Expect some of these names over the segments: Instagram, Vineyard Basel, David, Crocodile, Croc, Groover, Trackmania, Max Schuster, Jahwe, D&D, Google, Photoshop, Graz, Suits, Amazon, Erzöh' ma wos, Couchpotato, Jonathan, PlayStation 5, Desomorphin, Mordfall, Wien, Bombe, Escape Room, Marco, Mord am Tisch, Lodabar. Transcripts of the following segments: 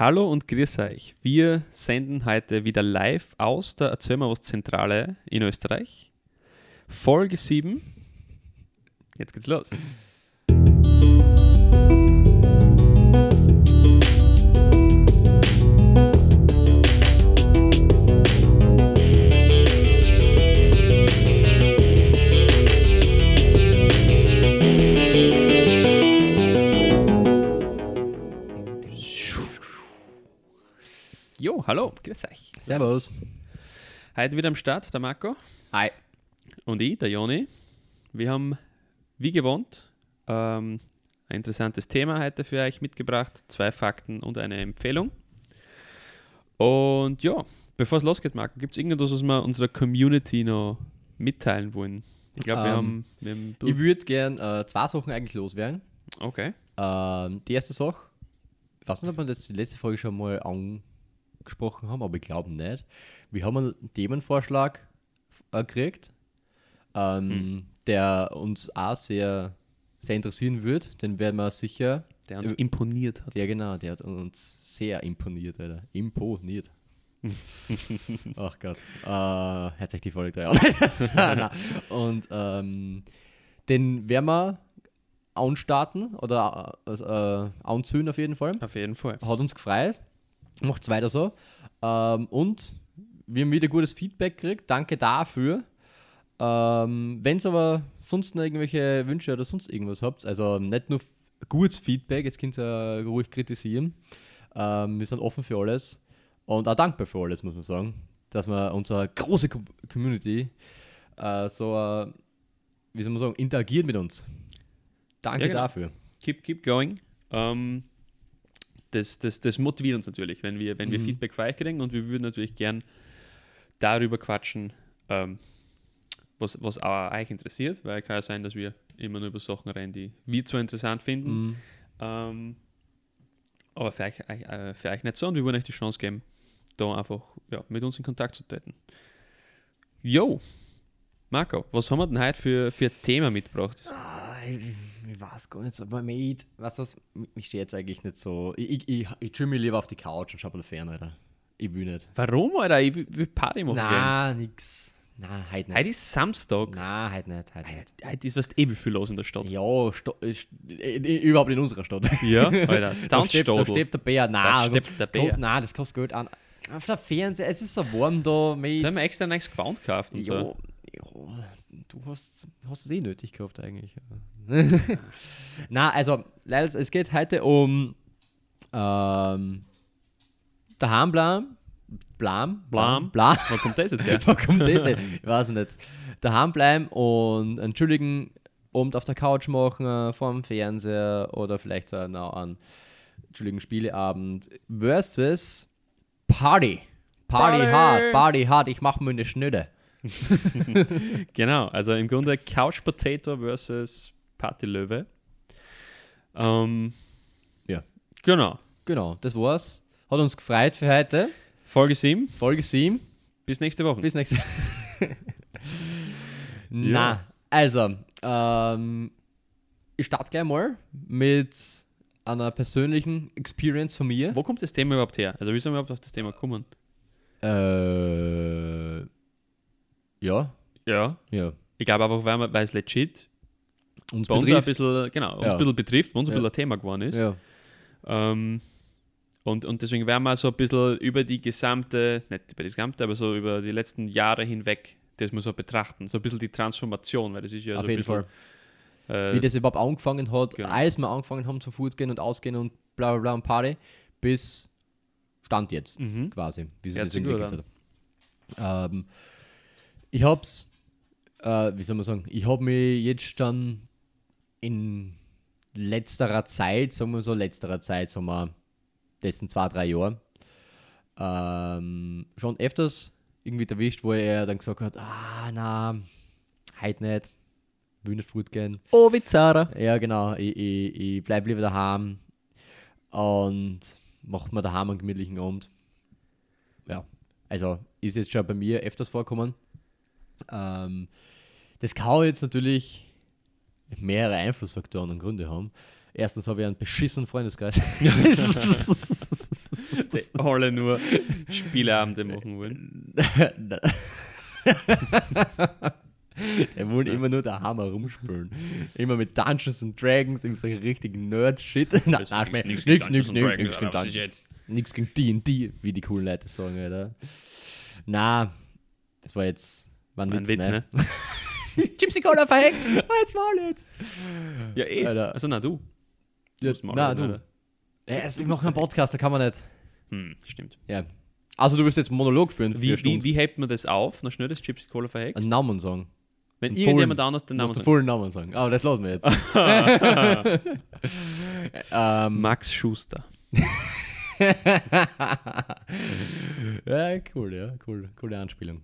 Hallo und grüß euch. Wir senden heute wieder live aus der Erzöh' ma wos Zentrale in Österreich. Folge 7. Jetzt geht's los. Jo, hallo, grüß euch. Servus. Heute wieder am Start, der Marco. Hi. Und ich, der Joni. Wir haben, wie gewohnt, ein interessantes Thema heute für euch mitgebracht. 2 Fakten und eine Empfehlung. Und ja, bevor es losgeht, Marco, gibt es irgendwas, was wir unserer Community noch mitteilen wollen? Ich glaube, wir haben... Ich würde gern 2 Sachen eigentlich loswerden. Okay. Die erste Sache, ich weiß nicht, ob man das die letzte Folge schon mal angesprochen haben, aber ich glaube nicht. Wir haben einen Themenvorschlag gekriegt, der uns auch sehr, sehr interessieren wird. Den werden wir sicher... Der uns imponiert hat. Ja, genau. Der hat uns sehr imponiert, Alter. Imponiert. Ach Gott. Hört sich die Folge 3 an. Und den werden wir anstarten oder anzünden auf jeden Fall. Auf jeden Fall. Hat uns gefreut. Macht's weiter so. Und wir haben wieder gutes Feedback gekriegt. Danke dafür. Wenn es aber sonst noch irgendwelche Wünsche oder sonst irgendwas habt, also nicht nur gutes Feedback, jetzt könnt ihr ruhig kritisieren. Wir sind offen für alles und auch dankbar für alles, muss man sagen, dass wir unsere große Community wie soll man sagen, interagiert mit uns. Danke dafür. Keep going. Das motiviert uns natürlich, wenn wir Feedback von euch kriegen, und wir würden natürlich gern darüber quatschen, was auch euch interessiert, weil es kann ja sein, dass wir immer nur über Sachen reden, die wir zwar interessant finden, aber für euch nicht so, und wir wollen euch die Chance geben, da einfach mit uns in Kontakt zu treten. Jo, Marco, was haben wir denn heute für ein Thema mitgebracht? Ich weiß gar nicht so, aber mich steht jetzt eigentlich nicht so. Ich chill mich lieber auf die Couch und schau mal fern, Alter. Ich will nicht. Warum, Alter? Ich will Party machen. Nein, nix. Nein, heute nicht. Heute ist Samstag. Nein, heute nicht. Heute ist fast ewig viel los in der Stadt. Ja, überhaupt in unserer Stadt. Ja, Alter. Da steht der Bär. Nein, das kostet Geld an. Auf der Fernseher, es ist so warm da. Jetzt haben wir extra ein neues Gewand gekauft und so. Ja, du hast es eh nötig gehabt eigentlich. Na, also Leute, es geht heute um daheim bleiben. Wo kommt das jetzt her? Ich weiß nicht. Daheim bleiben und entschuldigen, Abend auf der Couch machen, vor dem Fernseher oder vielleicht an Spieleabend versus Party. Party hard, ich mache mir eine Schnitte. Genau, also im Grunde Couch Potato versus Partylöwe. Ja. Genau, das war's. Hat uns gefreut für heute. Folge 7. Bis nächste Woche. Na, also, ich starte gleich mal mit einer persönlichen Experience von mir. Wo kommt das Thema überhaupt her? Also, wie soll man überhaupt auf das Thema kommen? Ja. Ich glaube einfach, weil es legit uns bei betrifft. Uns ein bisschen betrifft, bei uns ein bisschen ein Thema geworden ist. Ja. Und deswegen werden wir so ein bisschen über die gesamte, nicht über die gesamte, aber so über die letzten Jahre hinweg, das mal so betrachten. So ein bisschen die Transformation, weil das ist ja auf so ein jeden bisschen, Fall. Wie das überhaupt angefangen hat, als wir angefangen haben zum Food gehen und ausgehen und bla bla bla und Party, bis Stand jetzt quasi, wie sich das entwickelt hat. Ich hab's, ich habe mich jetzt dann in letzterer Zeit, sagen wir, letzten 2-3 Jahren, schon öfters irgendwie erwischt, wo er dann gesagt hat, heute nicht, will nicht gut gehen. Oh, wie Zara. Ja, genau, ich bleib lieber daheim und mach mir daheim einen gemütlichen Abend. Ja, also ist jetzt schon bei mir öfters vorkommen. Das kann jetzt natürlich mehrere Einflussfaktoren und Gründe haben. Erstens habe ich einen beschissenen Freundeskreis. Die alle nur Spieleabende machen wollen. Die wollen immer nur der Hammer rumspülen. Immer mit Dungeons and Dragons, irgendwelche richtigen Nerd-Shit. Nichts gegen D&D, wie die coolen Leute sagen, Alter. Na, das war jetzt ein Witz, ne? Gypsy Cola verhext! Jetzt mal jetzt! Ja, eh. Alter. Also, na, du. Ja, mal, na, du. Wir machen einen Podcast, da kann man nicht. Stimmt. Ja. Also, du willst jetzt einen Monolog führen. Wie hebt man das auf? Noch schnell das Gypsy Cola verhext? Einen Namen sagen. Wenn irgendjemand anders den Namen sagt. Vollen Namen sagen. Aber das lassen wir jetzt. Max Schuster. Ja, cool, ja. Cool. Coole Anspielung.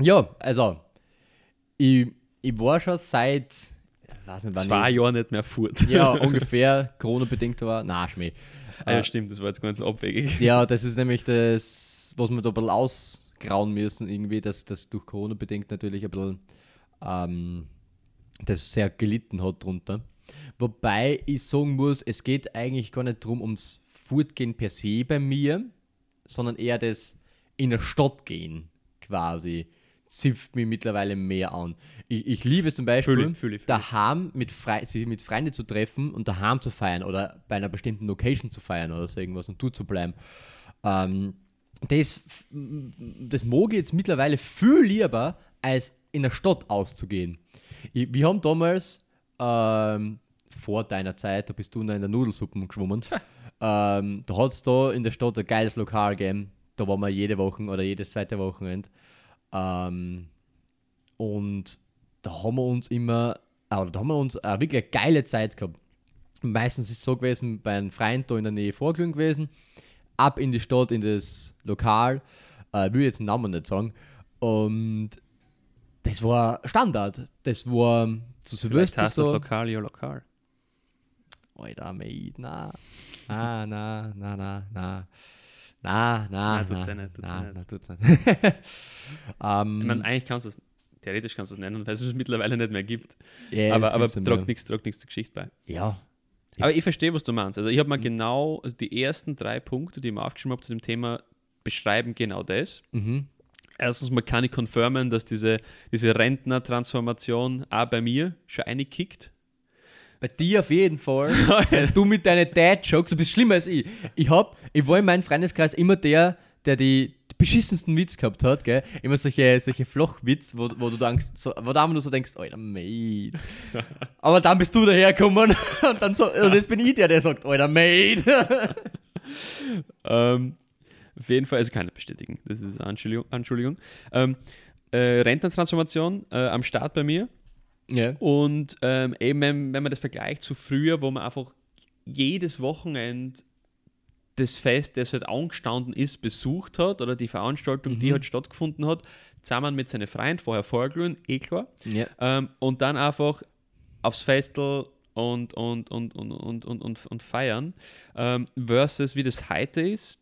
Ja, also. Ich war schon seit 2 Jahren nicht mehr fort. Ja, ungefähr, Corona-bedingt war. Na, Schmäh. Ah, ja, stimmt, das war jetzt ganz so abwegig. Ja, das ist nämlich das, was wir da ein bisschen ausgrauen müssen, irgendwie, dass das durch Corona-bedingt natürlich ein bisschen das sehr gelitten hat drunter. Wobei ich sagen muss, es geht eigentlich gar nicht darum ums Fortgehen per se bei mir, sondern eher das in der Stadt gehen quasi. Zipft mich mittlerweile mehr an. Ich liebe zum Beispiel, daheim mit Freunden zu treffen und daheim zu feiern oder bei einer bestimmten Location zu feiern oder so irgendwas und du zu bleiben. Das mag ich jetzt mittlerweile viel lieber, als in der Stadt auszugehen. Wir haben damals, vor deiner Zeit, da bist du noch in der Nudelsuppe geschwommen, da hat es da in der Stadt ein geiles Lokal gegeben. Da waren wir jede Woche oder jedes zweite Wochenende. Und da haben wir uns wirklich eine geile Zeit gehabt. Meistens ist es so gewesen, bei einem Freund da in der Nähe vorgelegen gewesen, ab in die Stadt, in das Lokal, will jetzt den Namen nicht sagen, und das war Standard, das war zu Silvester so. Das Lokal, ja, Lokal. Alter, mei, na. Nein, tut's nicht. Ich meine, eigentlich theoretisch kannst du es nennen, weil es mittlerweile nicht mehr gibt. Yeah, aber tragt nichts zur Geschichte bei. Ja. Aber ich verstehe, was du meinst. Also ich habe mal die ersten 3 Punkte, die ich mir aufgeschrieben habe zu dem Thema, beschreiben genau das. Mhm. Erstens, man kann nicht confirmen, dass diese Rentner-Transformation auch bei mir schon einkickt. Bei dir auf jeden Fall. Du mit deinen Dad-Jokes, du bist schlimmer als ich. Ich war in meinem Freundeskreis immer der die beschissensten Witze gehabt hat, gell? Immer solche Flachwitze, wo du nur so denkst, Alter, Mate. Aber dann bist du dahergekommen und dann so, und jetzt bin ich der sagt, Alter, Mate. Auf jeden Fall, also kann ich bestätigen. Das ist eine Anschuldigung. Rententransformation am Start bei mir. Yeah. Und eben, wenn man das vergleicht zu früher, wo man einfach jedes Wochenende das Fest, das halt angestanden ist, besucht hat oder die Veranstaltung, die halt stattgefunden hat, zusammen mit seinen Freunden vorher vorglühen, klar. Yeah. Und dann einfach aufs Festl und feiern, versus wie das heute ist.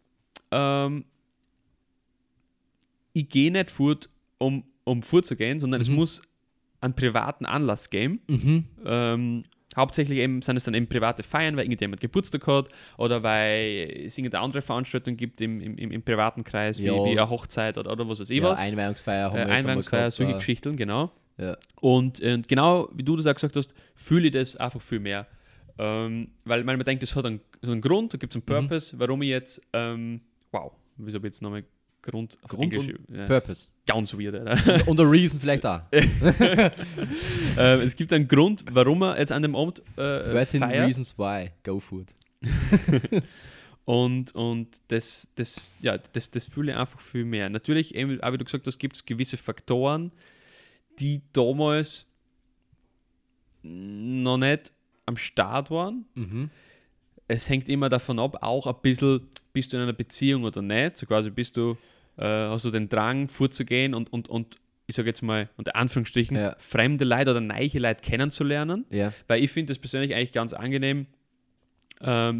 Ich gehe nicht fort, um vorzugehen, sondern es muss einen privaten Anlass geben. Hauptsächlich eben, sind es dann eben private Feiern, weil irgendjemand Geburtstag hat oder weil es irgendeine andere Veranstaltung gibt im privaten Kreis, wie eine Hochzeit oder was weiß ich was. Einweihungsfeier. Einweihungsfeier, solche Geschichten, genau. Ja. Und genau, wie du das auch gesagt hast, fühle ich das einfach viel mehr. Weil man denkt, das hat so einen Grund, da gibt es einen Purpose, warum ich jetzt, wieso habe ich jetzt nochmal Grund auf Englisch, und Purpose. Ganz weird, oder? Und a reason vielleicht auch. Es gibt einen Grund, warum er jetzt an dem Abend feiert. Reasons why. Go food. und das fühle ich einfach viel mehr. Natürlich, eben, auch wie du gesagt hast, gibt es gewisse Faktoren, die damals noch nicht am Start waren. Mhm. Es hängt immer davon ab, auch ein bisschen, bist du in einer Beziehung oder nicht, so quasi hast du den Drang, vorzugehen und ich sage jetzt mal, unter Anführungsstrichen, fremde Leute oder neiche Leute kennenzulernen, weil ich finde das persönlich eigentlich ganz angenehm,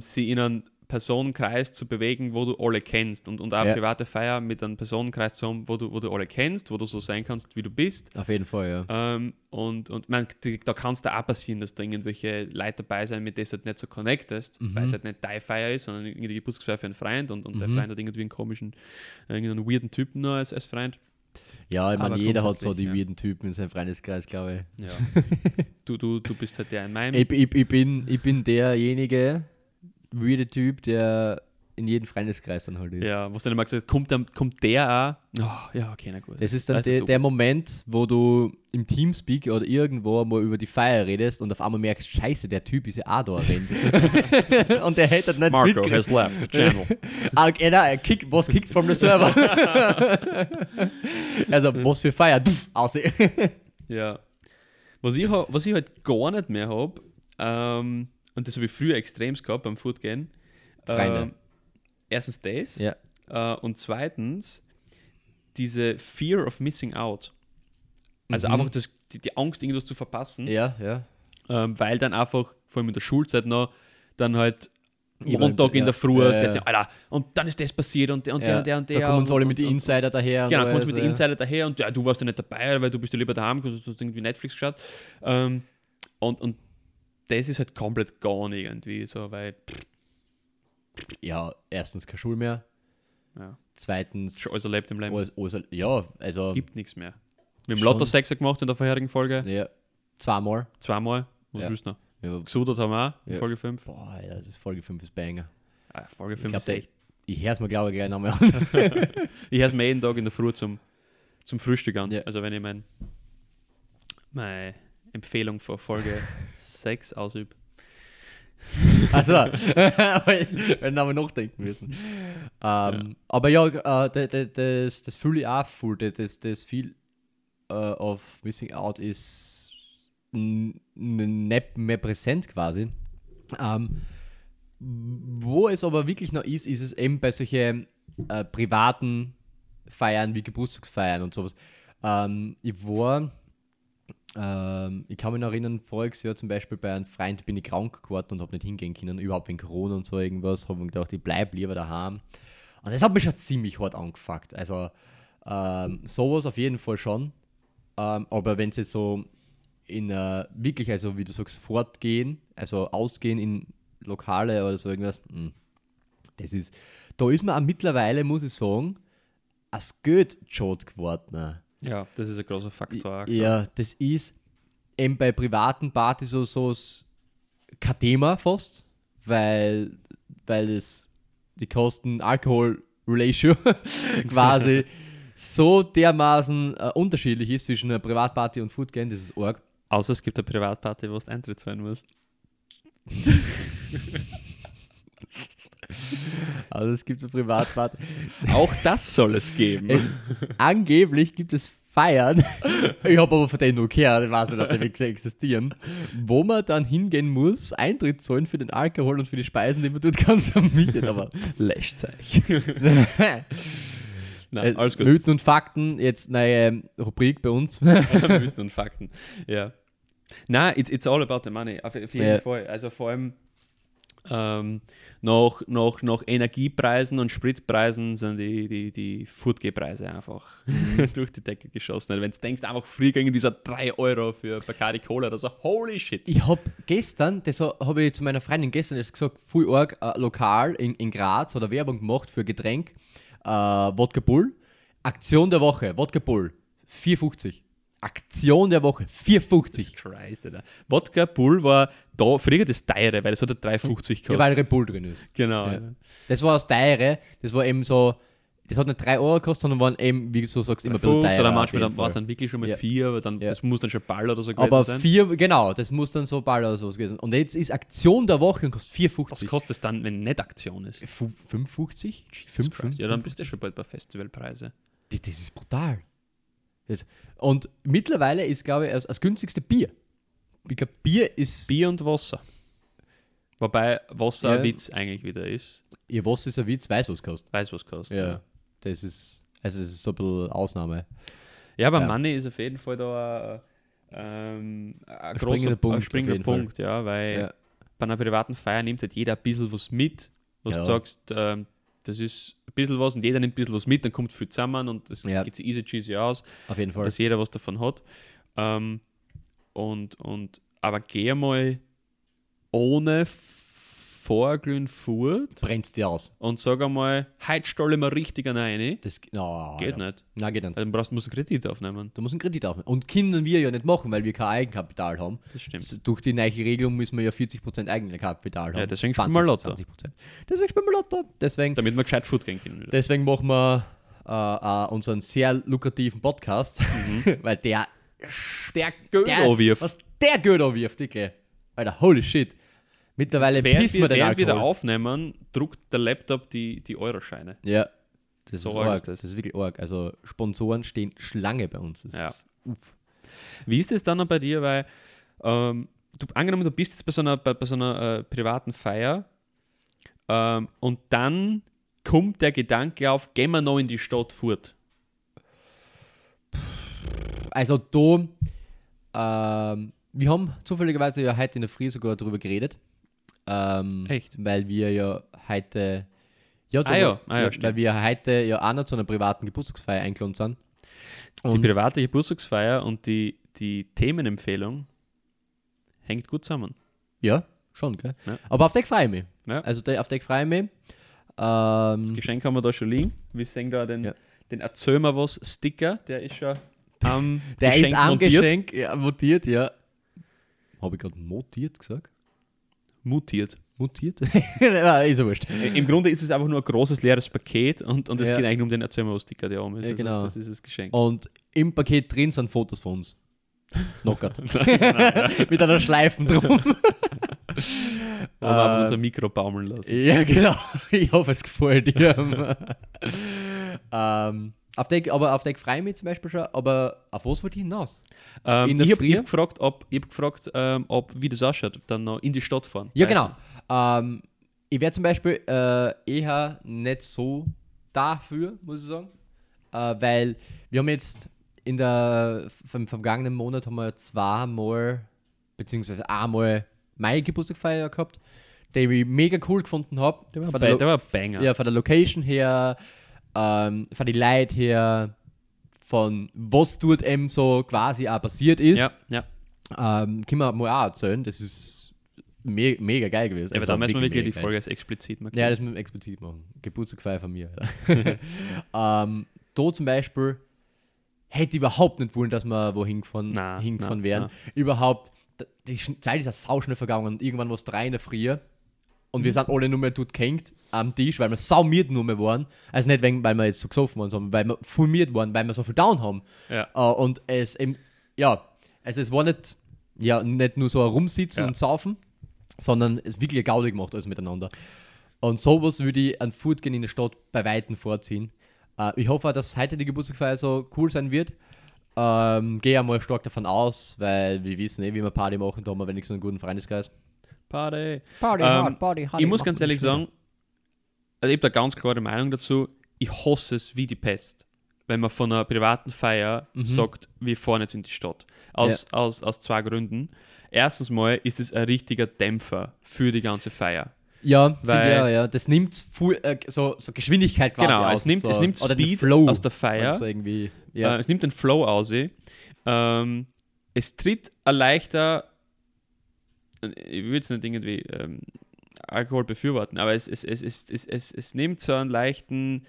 sie in einen Personenkreis zu bewegen, wo du alle kennst und auch private Feier mit einem Personenkreis zu haben, wo du alle kennst, wo du so sein kannst, wie du bist. Auf jeden Fall, ja. Und man, da kann es da auch passieren, dass da irgendwelche Leute dabei sind, mit denen du halt nicht so connectest, weil es halt nicht deine Feier ist, sondern irgendwie die Geburtstagsfeier für einen Freund und der Freund hat irgendwie einen komischen, irgendeinen weirden Typen noch als Freund. Ja, ich meine, jeder hat so die weirden Typen in seinem Freundeskreis, glaube ich. Ja. Du bist halt der in meinem... Ich bin derjenige... weirde Typ, der in jedem Freundeskreis dann halt ist. Ja, was dann immer gesagt kommt der auch? Oh, ja, okay, na gut. Das ist dann der Moment, wo du im Teamspeak oder irgendwo mal über die Feier redest und auf einmal merkst, scheiße, der Typ ist ja auch da. Und der hält halt nicht Marco has left the channel. Okay, nein, was kickt from the server? Also, was für Feier? Aussehen. Ja. Was ich halt gar nicht mehr habe, und das habe ich früher extrem gehabt beim Fortgehen. Erstens das. Ja. Und zweitens diese Fear of Missing Out. Also einfach die Angst, irgendwas zu verpassen. Ja, ja. Weil dann einfach, vor allem in der Schulzeit noch, dann halt Montag in der Früh ist Alter, und dann ist das passiert und der. Da kommen uns alle mit den Insider daher. Genau, da kommst mit den Insider daher und ja, du warst ja nicht dabei, weil du bist ja lieber daheim, du hast irgendwie Netflix geschaut. Und das ist halt komplett gar nicht irgendwie so, weil... Ja, erstens keine Schule mehr. Ja. Zweitens... Schon alles erlebt im Leben. Also... Gibt nichts mehr. Wir haben Lotto 6 gemacht in der vorherigen Folge. Ja, zweimal. Was willst du noch? Ja. Gesudert haben wir auch in Folge 5. Boah, Alter, das ist Folge 5 ist banger. Ah, Folge 5 ist echt... Ich höre es mir, glaube ich, gleich nochmal an. Ich höre es mir jeden Tag in der Früh zum Frühstück an. Ja. Also wenn ich meine Empfehlung vor Folge 6 ausübe. Also, wenn wir nachdenken müssen. Aber ja, das fühle ich auch voll. Das viel of Missing Out ist nicht mehr präsent quasi. Wo es aber wirklich noch ist es eben bei solchen privaten Feiern wie Geburtstagsfeiern und sowas. Ich kann mich noch erinnern, voriges Jahr zum Beispiel bei einem Freund bin ich krank geworden und habe nicht hingehen können, überhaupt wegen Corona und so irgendwas, habe mir gedacht, ich bleibe lieber daheim. Und das hat mich schon ziemlich hart angefuckt. Also sowas auf jeden Fall schon. Aber wenn es jetzt so in wirklich, also wie du sagst, fortgehen, also ausgehen in Lokale oder so irgendwas, da ist man auch mittlerweile, muss ich sagen, ein Skate-Jod geworden. Ja, das ist ein großer Faktor. Ja, das ist eben bei privaten Partys so kein Thema fast, weil es die Kosten-Alkohol-Ratio quasi so dermaßen unterschiedlich ist zwischen einer Privatparty und Foodgang, das ist arg. Außer es gibt eine Privatparty, wo du Eintritt zahlen musst. Also es gibt eine Privatfahrt. Auch das soll es geben. Angeblich gibt es Feiern. Ich habe aber von denen nur gehört, ich weiß nicht, ob die existieren. Wo man dann hingehen muss, Eintritt zahlen für den Alkohol und für die Speisen, die man dort konsumiert. Aber lässt sich. Nein, alles gut. Mythen und Fakten, jetzt neue Rubrik bei uns. Mythen und Fakten, ja. Nein, it's all about the money, auf jeden Fall. Also vor allem... nach Energiepreisen und Spritpreisen sind die Foodgepreise einfach durch die Decke geschossen. Also wenn du denkst, einfach früh gingen dieser 3 Euro für Bacardi Cola, das ist holy shit. Ich habe gestern, das habe ich zu meiner Freundin gestern gesagt, voll arg lokal in Graz oder Werbung gemacht für Getränk, Wodka Bull, Aktion der Woche, Wodka Bull, 4,50. Aktion der Woche, 4,50. Christ, Alter. Wodka Bull war da, früher das Teure, weil es hat 3,50 gekostet. Ja, weil Red Bull drin ist. Genau. Ja. Das war das Teure, das war eben so, das hat nicht 3 Euro gekostet, sondern waren eben, wie du sagst, immer ein bisschen teurer. Oder manchmal dann war dann wirklich schon mal 4, aber dann, das muss dann schon Ball oder so gewesen sein. Aber 4, genau, das muss dann so Ball oder so gewesen sein. Und jetzt ist Aktion der Woche und kostet 4,50. Was kostet es dann, wenn nicht Aktion ist? 5,50? Ja, dann bist du schon bald bei Festivalpreisen. Das ist brutal. Und mittlerweile ist, glaube ich, das günstigste Bier. Ich glaube, Bier ist... Bier und Wasser. Wobei Wasser ein Witz eigentlich wieder ist. Ja, Wasser ist ein Witz, weiß was kostet. Ja. Das ist... Also es ist so ein bisschen Ausnahme. Ja, aber Money ist auf jeden Fall da ein großer springender Punkt. Weil bei einer privaten Feier nimmt halt jeder ein bisschen was mit, was du sagst, das ist ein bisschen was und jeder nimmt ein bisschen was mit, dann kommt viel zusammen und es geht sich easy cheesy aus. Auf jeden Fall. Dass jeder was davon hat. Aber geh mal ohne Vorglühen vor. Brennst dir aus. Und sag einmal, heute stelle ich mir richtig an eine. Das geht nicht. Nein, geht nicht. Also, du musst einen Kredit aufnehmen. Und können wir ja nicht machen, weil wir kein Eigenkapital haben. Das stimmt. Durch die neue Regelung müssen wir ja 40% Eigenkapital haben. Ja, deswegen spielen wir Lotto. Damit wir gescheit Food gehen können. Wieder. Deswegen machen wir unseren sehr lukrativen Podcast, weil der Geld anwirft. Was der Geld anwirft, Dicke. Alter, holy shit. Mittlerweile pissen wir den Alkohol. Während wir da aufnehmen, druckt der Laptop die Euroscheine. Ja, das so ist arg. Das ist wirklich arg. Also Sponsoren stehen Schlange bei uns. Wie ist das dann bei dir? Weil, angenommen, du bist jetzt bei so einer privaten Feier und dann kommt der Gedanke auf, gehen wir noch in die Stadt fort. Also da, wir haben zufälligerweise ja heute in der Früh sogar darüber geredet. Echt? Weil wir ja heute auch noch zu einer privaten Geburtstagsfeier eingeladen sind. Und die private Geburtstagsfeier und die Themenempfehlung hängt gut zusammen. Ja, schon, gell? Ja. Aber auf der freue ich mich. Ja. Also auf der freue ich mich. Das Geschenk haben wir da schon liegen. Wir sehen da den Erzöh' ma wos Sticker, der ist schon am Geschenk montiert, ja. Habe ich gerade mutiert gesagt? Mutiert? Nein, ist ja wurscht. Im Grunde ist es einfach nur ein großes, leeres Paket und es geht eigentlich um den Erzähl mal, was Sticker, der oben ist. Ja, genau. Also, das ist das Geschenk. Und im Paket drin sind Fotos von uns. Knockert. Mit einer Schleifen drum. Und auf unser Mikro baumeln lassen. Ja, genau. Ich hoffe, es gefällt dir. Auf den freue ich mich zum Beispiel schon, aber auf was wollte ich hinaus? Ich habe gefragt, ob wie das ausschaut, dann noch in die Stadt fahren. Ja, genau. Ich wäre zum Beispiel eher nicht so dafür, muss ich sagen, weil wir haben jetzt vom vergangenen Monat haben wir einmal meine Geburtstagsfeier gehabt, die ich mega cool gefunden habe. Der war ein Banger. Ja, von der Location her. Von den Leuten her, von was dort eben so quasi auch passiert ist, können wir mal auch erzählen. Das ist mega geil gewesen. Ja, aber da müssen wir wirklich die Folge als explizit machen. Ja, das müssen wir explizit machen. Geburtstagsfeier von mir. Da zum Beispiel hätte ich überhaupt nicht wollen, dass wir wohin hingefahren wären. Überhaupt, die Zeit ist ja sauschnell vergangen und irgendwann war es 3 in der Früh. Und wir sind alle nur mehr dort gehängt am Tisch, weil wir saumiert nur mehr waren. Also nicht wegen, weil wir jetzt so gesoffen waren, sondern weil wir fulmiert waren, weil wir so viel down haben. Ja. Und es eben, es war nicht nur so ein Rumsitzen und Saufen, sondern es wirklich eine Gaudi gemacht alles miteinander. Und sowas würde ich an Fortgehen in der Stadt bei Weitem vorziehen. Ich hoffe auch, dass heute die Geburtstagsfeier so cool sein wird. Gehe einmal stark davon aus, weil wir wissen wie wir Party machen, da haben wir wenigstens einen guten Freundeskreis. Party. Ich muss ganz ehrlich sagen, also ich habe da ganz klare Meinung dazu, ich hasse es wie die Pest, wenn man von einer privaten Feier sagt, wir fahren jetzt in die Stadt. Aus zwei Gründen. Erstens mal ist es ein richtiger Dämpfer für die ganze Feier. Ja, weil das nimmt so Geschwindigkeit quasi aus. Genau, es nimmt Speed Flow aus der Feier. Also es nimmt den Flow aus. Es tritt ein leichter... Ich will jetzt nicht irgendwie Alkohol befürworten, aber es nimmt so einen leichten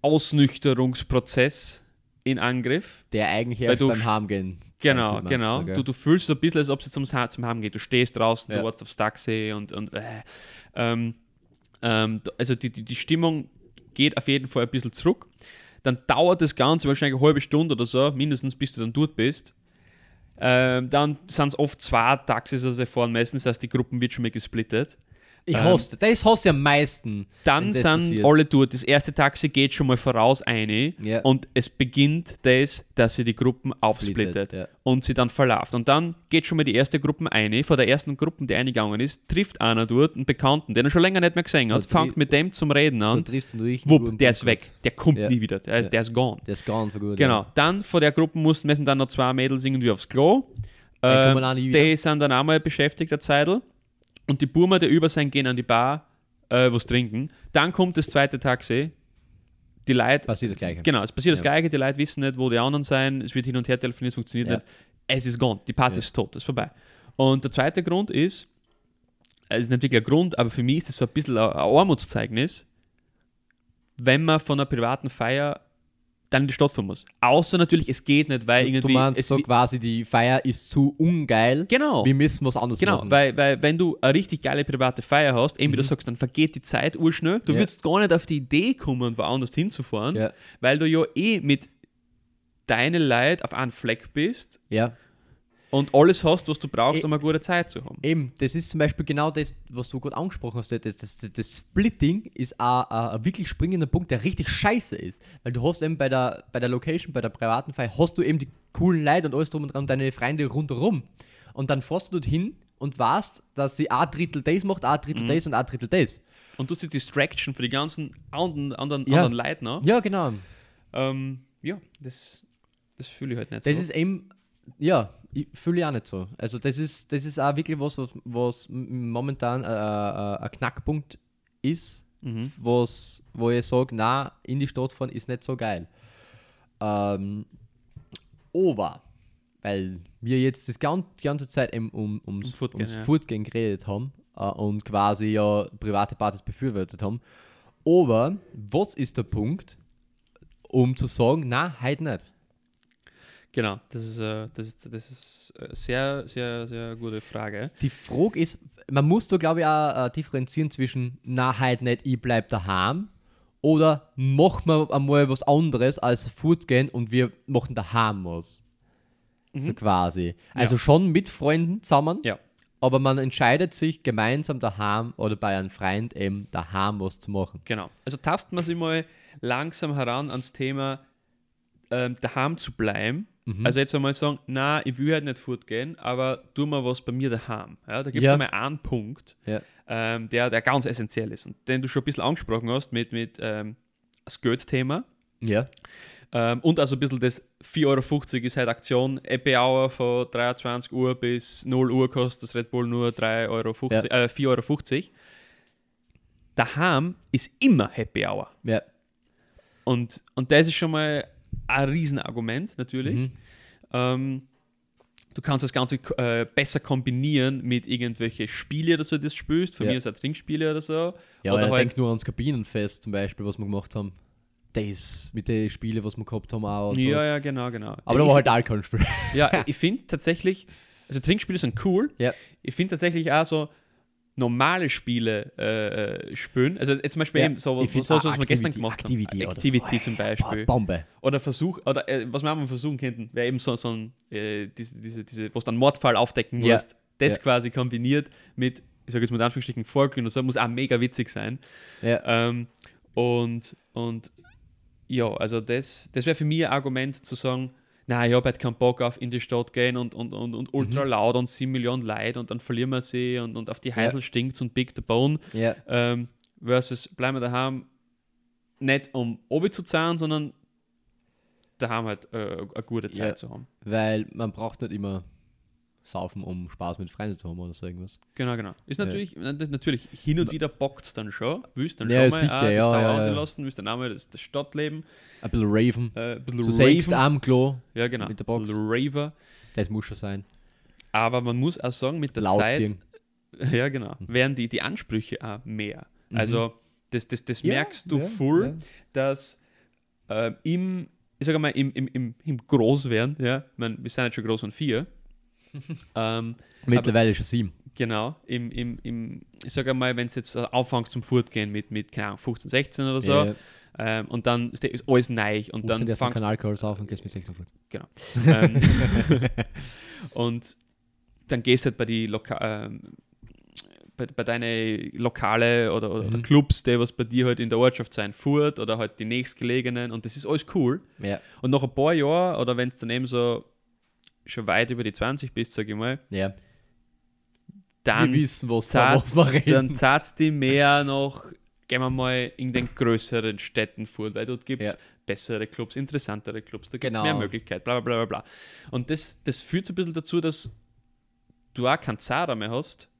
Ausnüchterungsprozess in Angriff. Der eigentlich erst beim Heimgehen. Genau. Du fühlst so ein bisschen, als ob es jetzt zum Heim geht. Du stehst draußen, du wartest aufs Taxi also die Stimmung geht auf jeden Fall ein bisschen zurück. Dann dauert das Ganze wahrscheinlich eine halbe Stunde oder so, mindestens bis du dann dort bist. Dann sind es oft 2 Taxis, also fahren meistens, das heißt, die Gruppen wird schon mal gesplittet. Das hast du am meisten. Dann sind alle dort. Das erste Taxi geht schon mal voraus eine und es beginnt dass sie die Gruppen aufsplittet und sie dann verlauft. Und dann geht schon mal die erste Gruppe eine. Vor der ersten Gruppe, die eingegangen ist, trifft einer dort einen Bekannten, den er schon länger nicht mehr gesehen hat, fängt mit dem zum Reden an. Wupp, der ist weg. Der kommt nie wieder. Der ist gone. Der ist gone für gut. Genau. Dann vor der Gruppe müssen dann noch 2 Mädels irgendwie aufs Klo. Die sind dann einmal beschäftigt, der Zeitl. Und die Burma, der über sein, gehen an die Bar, was trinken. Dann kommt das zweite Taxi. Die Leute... Passiert das Gleiche. Genau, es passiert das Gleiche. Die Leute wissen nicht, wo die anderen sind. Es wird hin und her telefoniert, es funktioniert nicht. Es ist gone. Die Party ist tot. Es ist vorbei. Und der zweite Grund ist... Es ist nicht wirklich ein Grund, aber für mich ist es so ein bisschen ein Armutszeugnis, wenn man von einer privaten Feier dann in die Stadt fahren muss. Außer natürlich, es geht nicht, weil irgendwie... Du meinst so quasi, die Feier ist zu ungeil. Genau. Wir müssen was anderes machen. Genau, weil wenn du eine richtig geile private Feier hast, eben wie du sagst, dann vergeht die Zeit urschnell. Du würdest gar nicht auf die Idee kommen, woanders hinzufahren, weil du ja eh mit deinen Leuten auf einem Fleck bist. Ja. Und alles hast, was du brauchst, um eine gute Zeit zu haben. Eben, das ist zum Beispiel genau das, was du gerade angesprochen hast. Das Splitting ist ein wirklich springender Punkt, der richtig scheiße ist. Weil du hast eben bei der Location, bei der privaten Feier, hast du eben die coolen Leute und alles drum und dran, deine Freunde rundherum. Und dann fährst du dorthin und weißt, dass sie ein Drittel das macht, ein Drittel das und ein Drittel das. Und du hast die Distraction für die ganzen anderen Leute noch. Ja, genau. Das fühle ich halt nicht so. Das ist eben, ja... Ich fühle auch nicht so. Also das ist auch wirklich was momentan ein Knackpunkt ist, wo ich sage, nein, in die Stadt fahren ist nicht so geil. Aber, weil wir jetzt die ganze Zeit ums Fortgehen geredet haben und quasi ja private Partys befürwortet haben. Aber, was ist der Punkt, um zu sagen, nein, heute nicht? Genau, das ist eine sehr, sehr, sehr gute Frage. Die Frage ist, man muss da glaube ich auch differenzieren zwischen na, heute nicht, ich bleib daheim oder machen wir einmal was anderes als fortgehen und wir machen daheim was. So quasi. Also schon mit Freunden zusammen, aber man entscheidet sich gemeinsam daheim oder bei einem Freund eben daheim was zu machen. Genau, also tasten wir sich mal langsam heran ans Thema daheim zu bleiben. Also jetzt einmal sagen, na, ich will halt nicht fortgehen, aber tu mal was bei mir daheim. Ja, da gibt es einmal einen Punkt, der ganz essentiell ist und den du schon ein bisschen angesprochen hast mit das Geld-Thema. Ja. Und also ein bisschen das 4,50 Euro ist halt Aktion, Happy Hour von 23 Uhr bis 0 Uhr kostet das Red Bull nur 4,50 Euro. Daheim ist immer Happy Hour. Ja. Und das ist schon mal ein Riesenargument, natürlich. Du kannst das Ganze besser kombinieren mit irgendwelchen Spielen oder so, die du spielst. Für mich ist es auch Trinkspiele oder so. Ja, oder halt denk nur ans Kabinenfest zum Beispiel, was wir gemacht haben. Das mit den Spielen, was wir gehabt haben auch. Und ja, genau. Aber da war halt Alkohol spielen. Ja, ich finde tatsächlich, also Trinkspiele sind cool. Ja. Ich finde tatsächlich auch so normale Spiele spielen. Also jetzt zum Beispiel eben so was wir gestern gemacht haben. Aktivität zum Beispiel. Bombe. Oder Versuch, oder was wir auch mal versuchen könnten, wäre eben diese was dann Mordfall aufdecken musst, das quasi kombiniert mit, ich sage jetzt mit Anführungsstrichen, Folgen und so, muss auch mega witzig sein. Ja. Also das wäre für mich ein Argument zu sagen, nein, ich habe halt keinen Bock auf in die Stadt gehen und ultra laut und 7 Millionen Leute und dann verlieren wir sie und auf die Heisel stinkt's und big the bone. Ja. Versus bleiben wir daheim, nicht um Obi zu zahlen, sondern daheim halt eine gute Zeit zu haben. Weil man braucht nicht immer saufen, um Spaß mit Freunden zu haben oder so irgendwas. Genau. Ist natürlich hin und wieder bockt es dann schon. Willst dann schon mal das Haus lassen, willst dann auch mal das Stadtleben. Ein bisschen raven. Zu selbst am Klo. Ja, genau. Mit der Box. Raver. Das muss schon sein. Aber man muss auch sagen, mit der Zeit, ja genau, werden die Ansprüche auch mehr. Also das merkst du voll, dass im Großwerden, ich meine, wir sind jetzt schon groß und 4, mittlerweile aber, schon 7. Genau, ich sage mal, wenn es jetzt anfängst zum Fortgehen mit keine Ahnung, 15, 16 oder so, und dann ist alles neu und dann fängst du Kanalkohl auf und gehst mit 16 fort. Genau. Und dann gehst halt bei deine Lokale oder Clubs, die was bei dir halt in der Ortschaft sein, fort oder halt die nächstgelegenen und das ist alles cool. Ja. Und nach ein paar Jahren oder wenn es dann eben so schon weit über die 20 bist, sag ich mal. Ja. Dann wir wissen, was wir reden. Dann zahlt's die mehr noch, gehen wir mal in den größeren Städten vor, weil dort gibt es bessere Clubs, interessantere Clubs, da gibt es mehr Möglichkeiten, bla. Und das führt so ein bisschen dazu, dass du auch keinen Zahler mehr hast,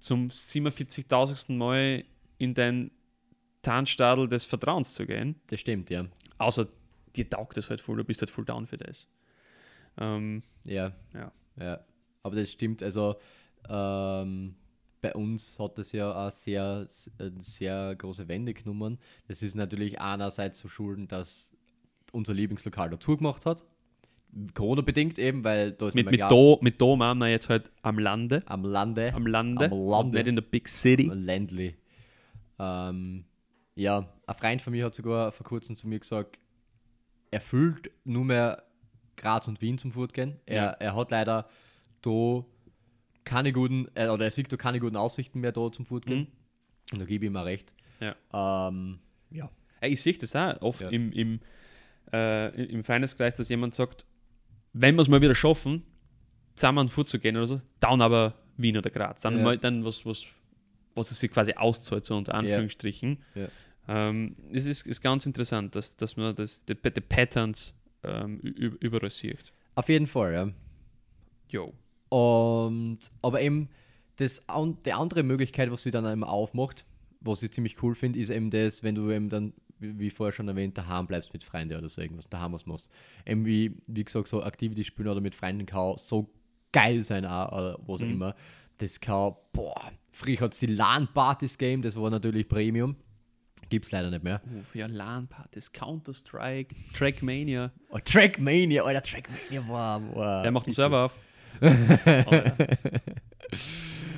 zum 47.000. Mal in dein Tanzstadel des Vertrauens zu gehen. Das stimmt, ja. Außer dir taugt das halt voll, du bist halt voll down für das. Ja. Aber das stimmt, also bei uns hat das ja auch sehr große Wende genommen. Das ist natürlich einerseits zu schulden, dass unser Lieblingslokal dazu gemacht hat. Corona-bedingt eben, weil da ist mit da machen wir jetzt halt am Lande. Am Lande. Nicht in der Big City. Ländli. Ja, ein Freund von mir hat sogar vor kurzem zu mir gesagt, er fühlt nur mehr Graz und Wien zum Fortgehen. Er hat leider da keine guten, oder er sieht da keine guten Aussichten mehr da zum Fortgehen. Und da gebe ich ihm auch recht. Ja. Ja. Ich sehe das auch oft im Freundeskreis, dass jemand sagt, wenn wir es mal wieder schaffen, zusammen fortzugehen oder so, dann aber Wien oder Graz. Dann mal dann was es sich quasi auszahlt, so unter Anführungsstrichen. Ja. Es ist ganz interessant, dass man die Patterns überall sieht. Auf jeden Fall, ja. Jo. Und, aber eben die andere Möglichkeit, was sie dann eben aufmacht, was ich ziemlich cool finde, ist eben das, wenn du eben dann, wie vorher schon erwähnt, daheim bleibst mit Freunden oder so irgendwas, daheim was machst. Eben wie gesagt, so Aktivität spielen oder mit Freunden kann so geil sein auch, oder was auch immer. Das kann, früher hat es die LAN-Partys gegeben, das war natürlich Premium. Gibt's leider nicht mehr. Ja, LAN-Partys, Counter Strike, Trackmania. Oh, Trackmania, Alter, Trackmania war. Er macht einen Server auf.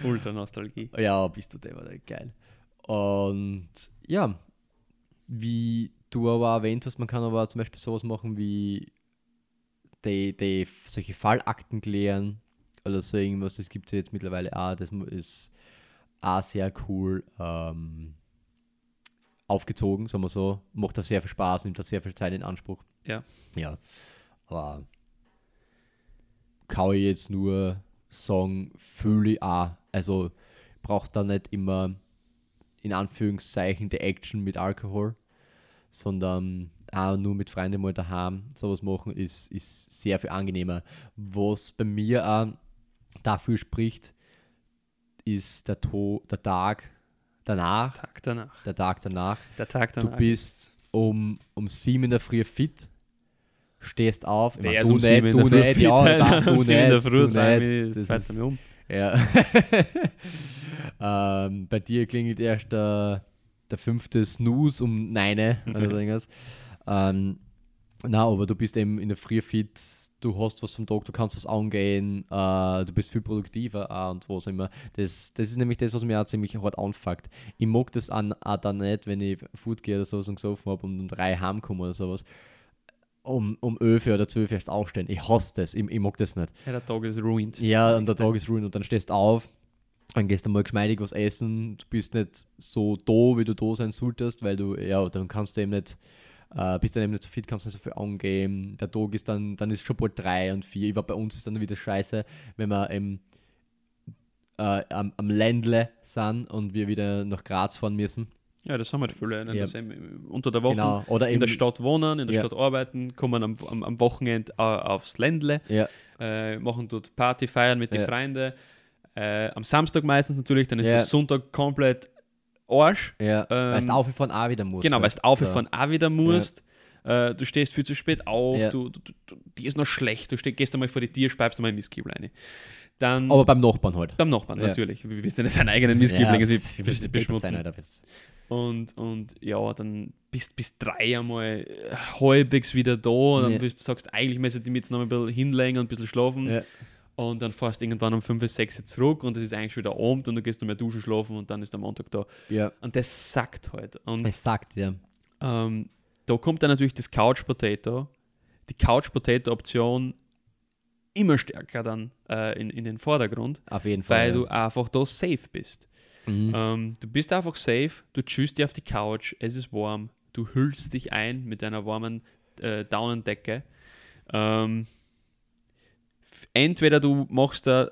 Ultra Nostalgie. Ja, bist du der, war geil. Und ja, wie du aber erwähnt hast, man kann aber zum Beispiel sowas machen wie die solche Fallakten klären oder so irgendwas, das gibt es ja jetzt mittlerweile auch, das ist auch sehr cool aufgezogen, sagen wir so, macht da sehr viel Spaß, nimmt da sehr viel Zeit in Anspruch. Ja. Aber kann ich jetzt nur sagen, fühle ich auch, also braucht da nicht immer in Anführungszeichen die Action mit Alkohol, sondern auch nur mit Freunden mal daheim sowas machen, ist sehr viel angenehmer. Was bei mir auch dafür spricht, ist der Tag danach. Der Tag danach. Du bist um 7 in der Früh fit, stehst auf. Wer ist um 7 in der Früh fit? Du nicht. Ja. Bei dir klingelt erst der fünfte Snooze um 9 oder irgendwas. Aber du bist eben in der Früh fit, du hast was vom Tag, du kannst das angehen, du bist viel produktiver und was immer. Das ist nämlich das, was mir auch ziemlich hart anfuckt. Ich mag das auch dann nicht, wenn ich Food gehe oder sowas und gesoffen habe und um 3 heimkomme oder sowas. Um 11 oder 12 vielleicht aufstehen. Ich hasse das, ich mag das nicht. Ja, der Tag ist ruined. Ja, und dann stehst du auf, dann gehst du mal geschmeidig was essen, du bist nicht so da, wie du da sein solltest, weil du, ja, dann kannst du eben nicht, bist dann eben nicht so fit, kannst nicht so viel angeben, der Tag ist dann ist schon bald 3 und 4, ich war bei uns ist dann wieder scheiße, wenn wir am Ländle sind und wir wieder nach Graz fahren müssen. Ja, das haben halt viele, ne? Das unter der Woche genau. Oder in der Stadt wohnen, in der Stadt arbeiten, kommen am Wochenende aufs Ländle, machen dort Party, feiern mit den Freunden, am Samstag meistens natürlich, dann ist der Sonntag komplett Arsch. Ja. Weil du aufgefahren auch wieder musst. Genau, weil du aufgefahren auch wieder musst. Du stehst viel zu spät auf, dir ist noch schlecht, gehst einmal vor die Tür, speibst einmal in Mistkieb rein. Dann, aber beim Nachbarn halt. Beim Nachbarn, natürlich. Wir wissen ja nicht seinen eigenen Mistkiebling, also beschmutzen. Und ja, dann bist bis 3 einmal halbwegs wieder da und dann sagst eigentlich müsste ich mich jetzt noch ein bisschen hinlegen und ein bisschen schlafen. Ja. Und dann fährst du irgendwann um 5, 6 zurück und das ist eigentlich schon wieder Abend und du gehst noch mehr duschen, schlafen und dann ist der Montag da. Ja. Und das sackt halt. Es sackt, ja. Da kommt dann natürlich das Couch-Potato, die Couch-Potato-Option immer stärker dann in den Vordergrund. Auf jeden Fall. Weil du einfach da safe bist. Mhm. Du bist einfach safe, du chillst dich auf die Couch, es ist warm, du hüllst dich ein mit einer warmen Daunendecke. Entweder du machst da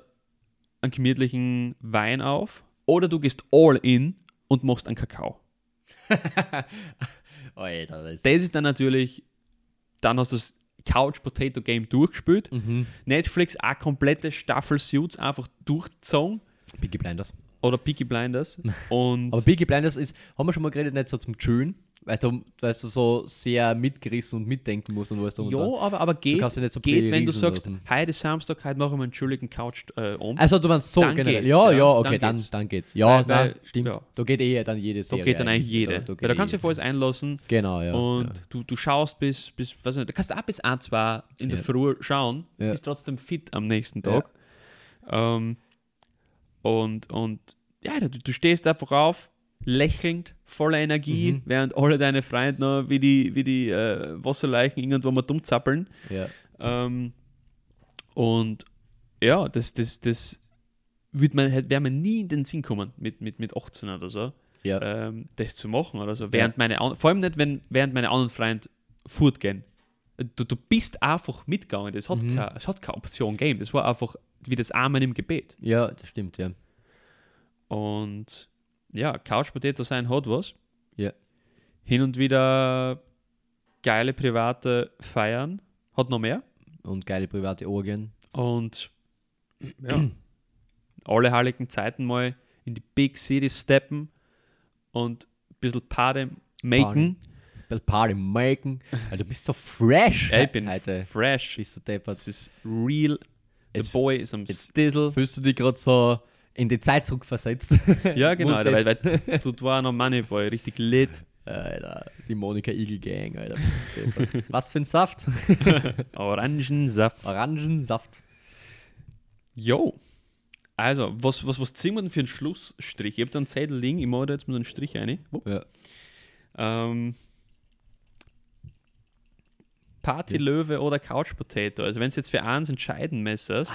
einen gemütlichen Wein auf oder du gehst all in und machst einen Kakao. Alter, das ist dann natürlich, dann hast du das Couch-Potato-Game durchgespielt. Mhm. Netflix, auch komplette Staffel Suits einfach durchgezogen. Peaky Blinders. Oder Peaky Blinders. Und aber Peaky Blinders ist, haben wir schon mal geredet, nicht so zum Chillen, weil du so sehr mitgerissen und mitdenken musst und alles da. Ja, aber geht, so geht wenn du sagst, heute ist Samstag, heute mache ich einen chilligen Couch-Abend. Also du meinst so dann generell. Geht's, ja, okay, dann geht's. Ja, weil, stimmt. Ja. Da geht dann jede Serie. Da geht dann eigentlich jede. Da weil da kannst du dir vorher einlassen. Genau, ja. Und ja. Du schaust bis weiß nicht, da kannst du auch bis 1, 2 in der Früh schauen, bist trotzdem fit am nächsten Tag. Ja. Und ja, du stehst einfach auf, lächelnd, voller Energie, während alle deine Freunde noch wie die Wasserleichen irgendwo mal dumm zappeln. Ja. Und ja, das wäre man nie in den Sinn kommen mit 18 oder so, das zu machen oder so. Vor allem nicht, während meine anderen Freunde fortgehen. Du bist einfach mitgegangen, es hat keine Option gegeben, das war einfach wie das Amen im Gebet. Ja, das stimmt, ja. Und ja, Couch Potato sein hat was. Ja. Hin und wieder geile private Feiern, hat noch mehr. Und geile private Orgien. Und ja, alle heiligen Zeiten mal in die Big City steppen und ein bisschen Party machen. Party machen. Du bist so fresh. Ich bin heute fresh. Bist du deppert. Das ist real. The Boy ist am Stizzle. Fühlst du dich gerade so in die Zeit zurückversetzt? Ja, genau. Alter, weil du war noch Moneyboy, richtig lit. Alter, die Monika Eagle Gang, Alter. Was für ein Saft? Orangensaft. Orangensaft. Jo. Also, was ziehen wir denn für einen Schlussstrich? Ich habe da einen Zettel liegen, ich mache da jetzt mal einen Strich rein. Ja. Partylöwe oder Couch Potato. Also wenn es jetzt für eins entscheiden müsstest,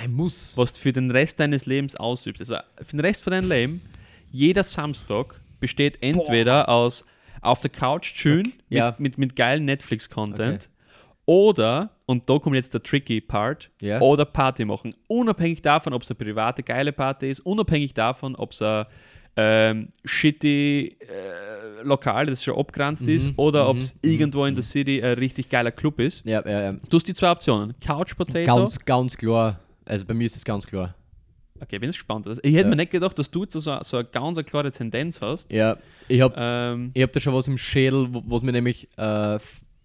was du für den Rest deines Lebens ausübst. Also für den Rest von deinem Leben, jeder Samstag besteht entweder aus auf der Couch chillen mit geilen Netflix-Content oder, und da kommt jetzt der tricky Part, oder Party machen. Unabhängig davon, ob es eine private geile Party ist, unabhängig davon, ob es eine shitty Lokal, das schon abgrenzt ist, oder ob es irgendwo in der City ein richtig geiler Club ist. Ja. Du hast die zwei Optionen. Couch Potato. Ganz klar. Also bei mir ist das ganz klar. Okay, bin jetzt gespannt. Ich hätte mir nicht gedacht, dass du jetzt so eine ganz klare Tendenz hast. Ja, ich habe hab da schon was im Schädel, was mir nämlich bei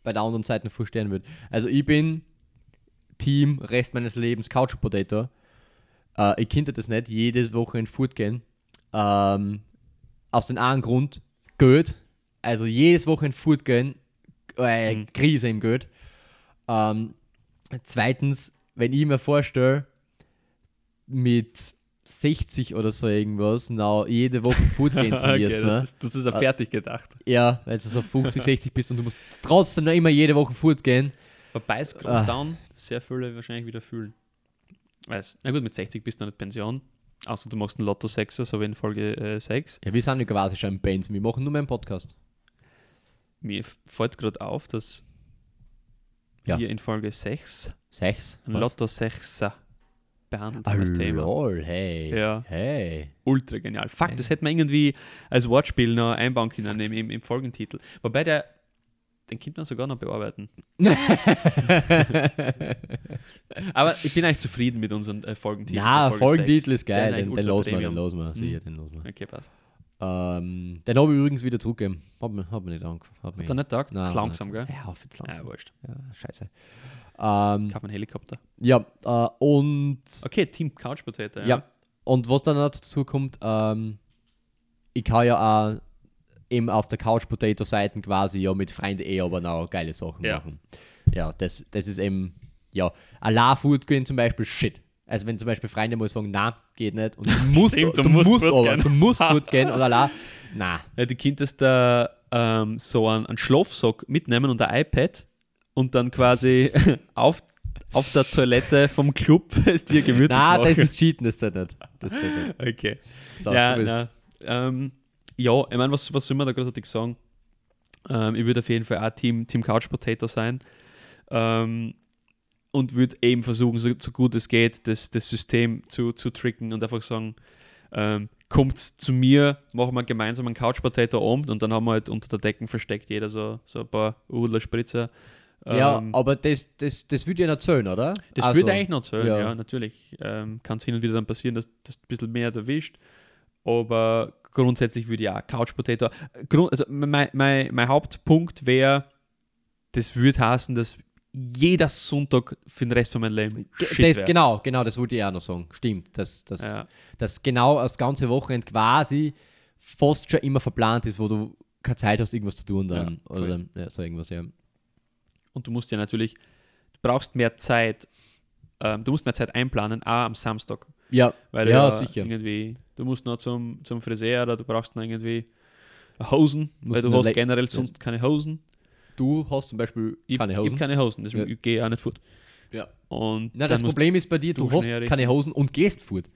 der anderen Seite vorstellen wird. Also ich bin Team Rest meines Lebens Couch Potato. Ich könnte das nicht jede Woche in Furt gehen. Aus dem einen Grund, Geld. Also jedes Wochenende Food gehen, Krise im Geld. Zweitens, wenn ich mir vorstelle, mit 60 oder so irgendwas, jede Woche Food gehen zu müssen. Okay, das ist ja fertig gedacht. Ja, weil du so 50, 60 bist und du musst trotzdem noch immer jede Woche Food gehen. Wobei es gerade dann sehr viele wahrscheinlich wieder fühlen. Na gut, mit 60 bist du noch nicht Pension. Außer du machst einen Lotto-Sechser, so wie in Folge 6. Ja, wir sind ja quasi schon im Benz. Wir machen nur mehr einen Podcast. Mir fällt gerade auf, dass wir in Folge 6 ein Lotto-Sechser behandelt haben das Thema. Lol, hey. Ja. Hey. Ultra genial. Fuck, das hätten wir irgendwie als Wortspiel noch einbauen können im Folgentitel. Wobei den könnte man sogar noch bearbeiten. Aber ich bin eigentlich zufrieden mit unseren Folgentitel. Ja, Folgentitel ist geil. Den los mal. Okay, passt. Den habe ich übrigens wieder zurückgegeben. Hab mir nicht angefangen. Hat er nicht gesagt? Das ist langsam, gell? Ja, auf jetzt langsam. Ja, wurscht. Ja, scheiße. Kauf einen Helikopter. Ja, und... Okay, Team Couch Potato, ja. Und was dann dazu kommt, ich kann ja auch eben auf der Couch-Potato-Seiten quasi mit Freunden aber noch geile Sachen machen. Ja, das ist eben, Ala-Food gehen zum Beispiel, shit. Also wenn zum Beispiel Freunde mal sagen, nein, geht nicht und du musst Food gehen oder Allah, nein. Ja, du könntest da so einen Schlafsack mitnehmen und ein iPad und dann quasi auf der Toilette vom Club es dir gemütlich machen. Nein, das ist Cheaten, das zählt nicht. Okay. So, ja, ich meine, was soll man da großartig sagen? Ich würde auf jeden Fall auch Team Couch Potato sein und würde eben versuchen, so gut es geht, das System zu tricken und einfach sagen, kommt zu mir, machen wir gemeinsam einen Couch Potato Abend und dann haben wir halt unter der Decken versteckt jeder so ein paar Urler Spritzer. Aber das würde ja noch zählen, oder? Das würde eigentlich noch zählen, ja natürlich. Kann es hin und wieder dann passieren, dass das ein bisschen mehr erwischt. aber grundsätzlich würde ich auch Couch Potato. Also mein Hauptpunkt wäre, das würde heißen, dass jeder Sonntag für den Rest von meinem Leben das, genau, das wollte ich auch noch sagen. Stimmt, dass genau das ganze Wochenende quasi fast schon immer verplant ist, wo du keine Zeit hast, irgendwas zu tun dann. Ja, oder so irgendwas, ja. Und du musst ja natürlich, du musst mehr Zeit einplanen, auch am Samstag. Ja, weil sicher. Irgendwie, du musst noch zum Friseur oder du brauchst noch irgendwie Hosen, weil du hast generell sonst keine Hosen. Du hast zum Beispiel keine Hosen. Ich habe keine Hosen, deswegen ich gehe auch nicht fort. Ja. Und na, das Problem ist bei dir, du hast keine Hosen und gehst fort.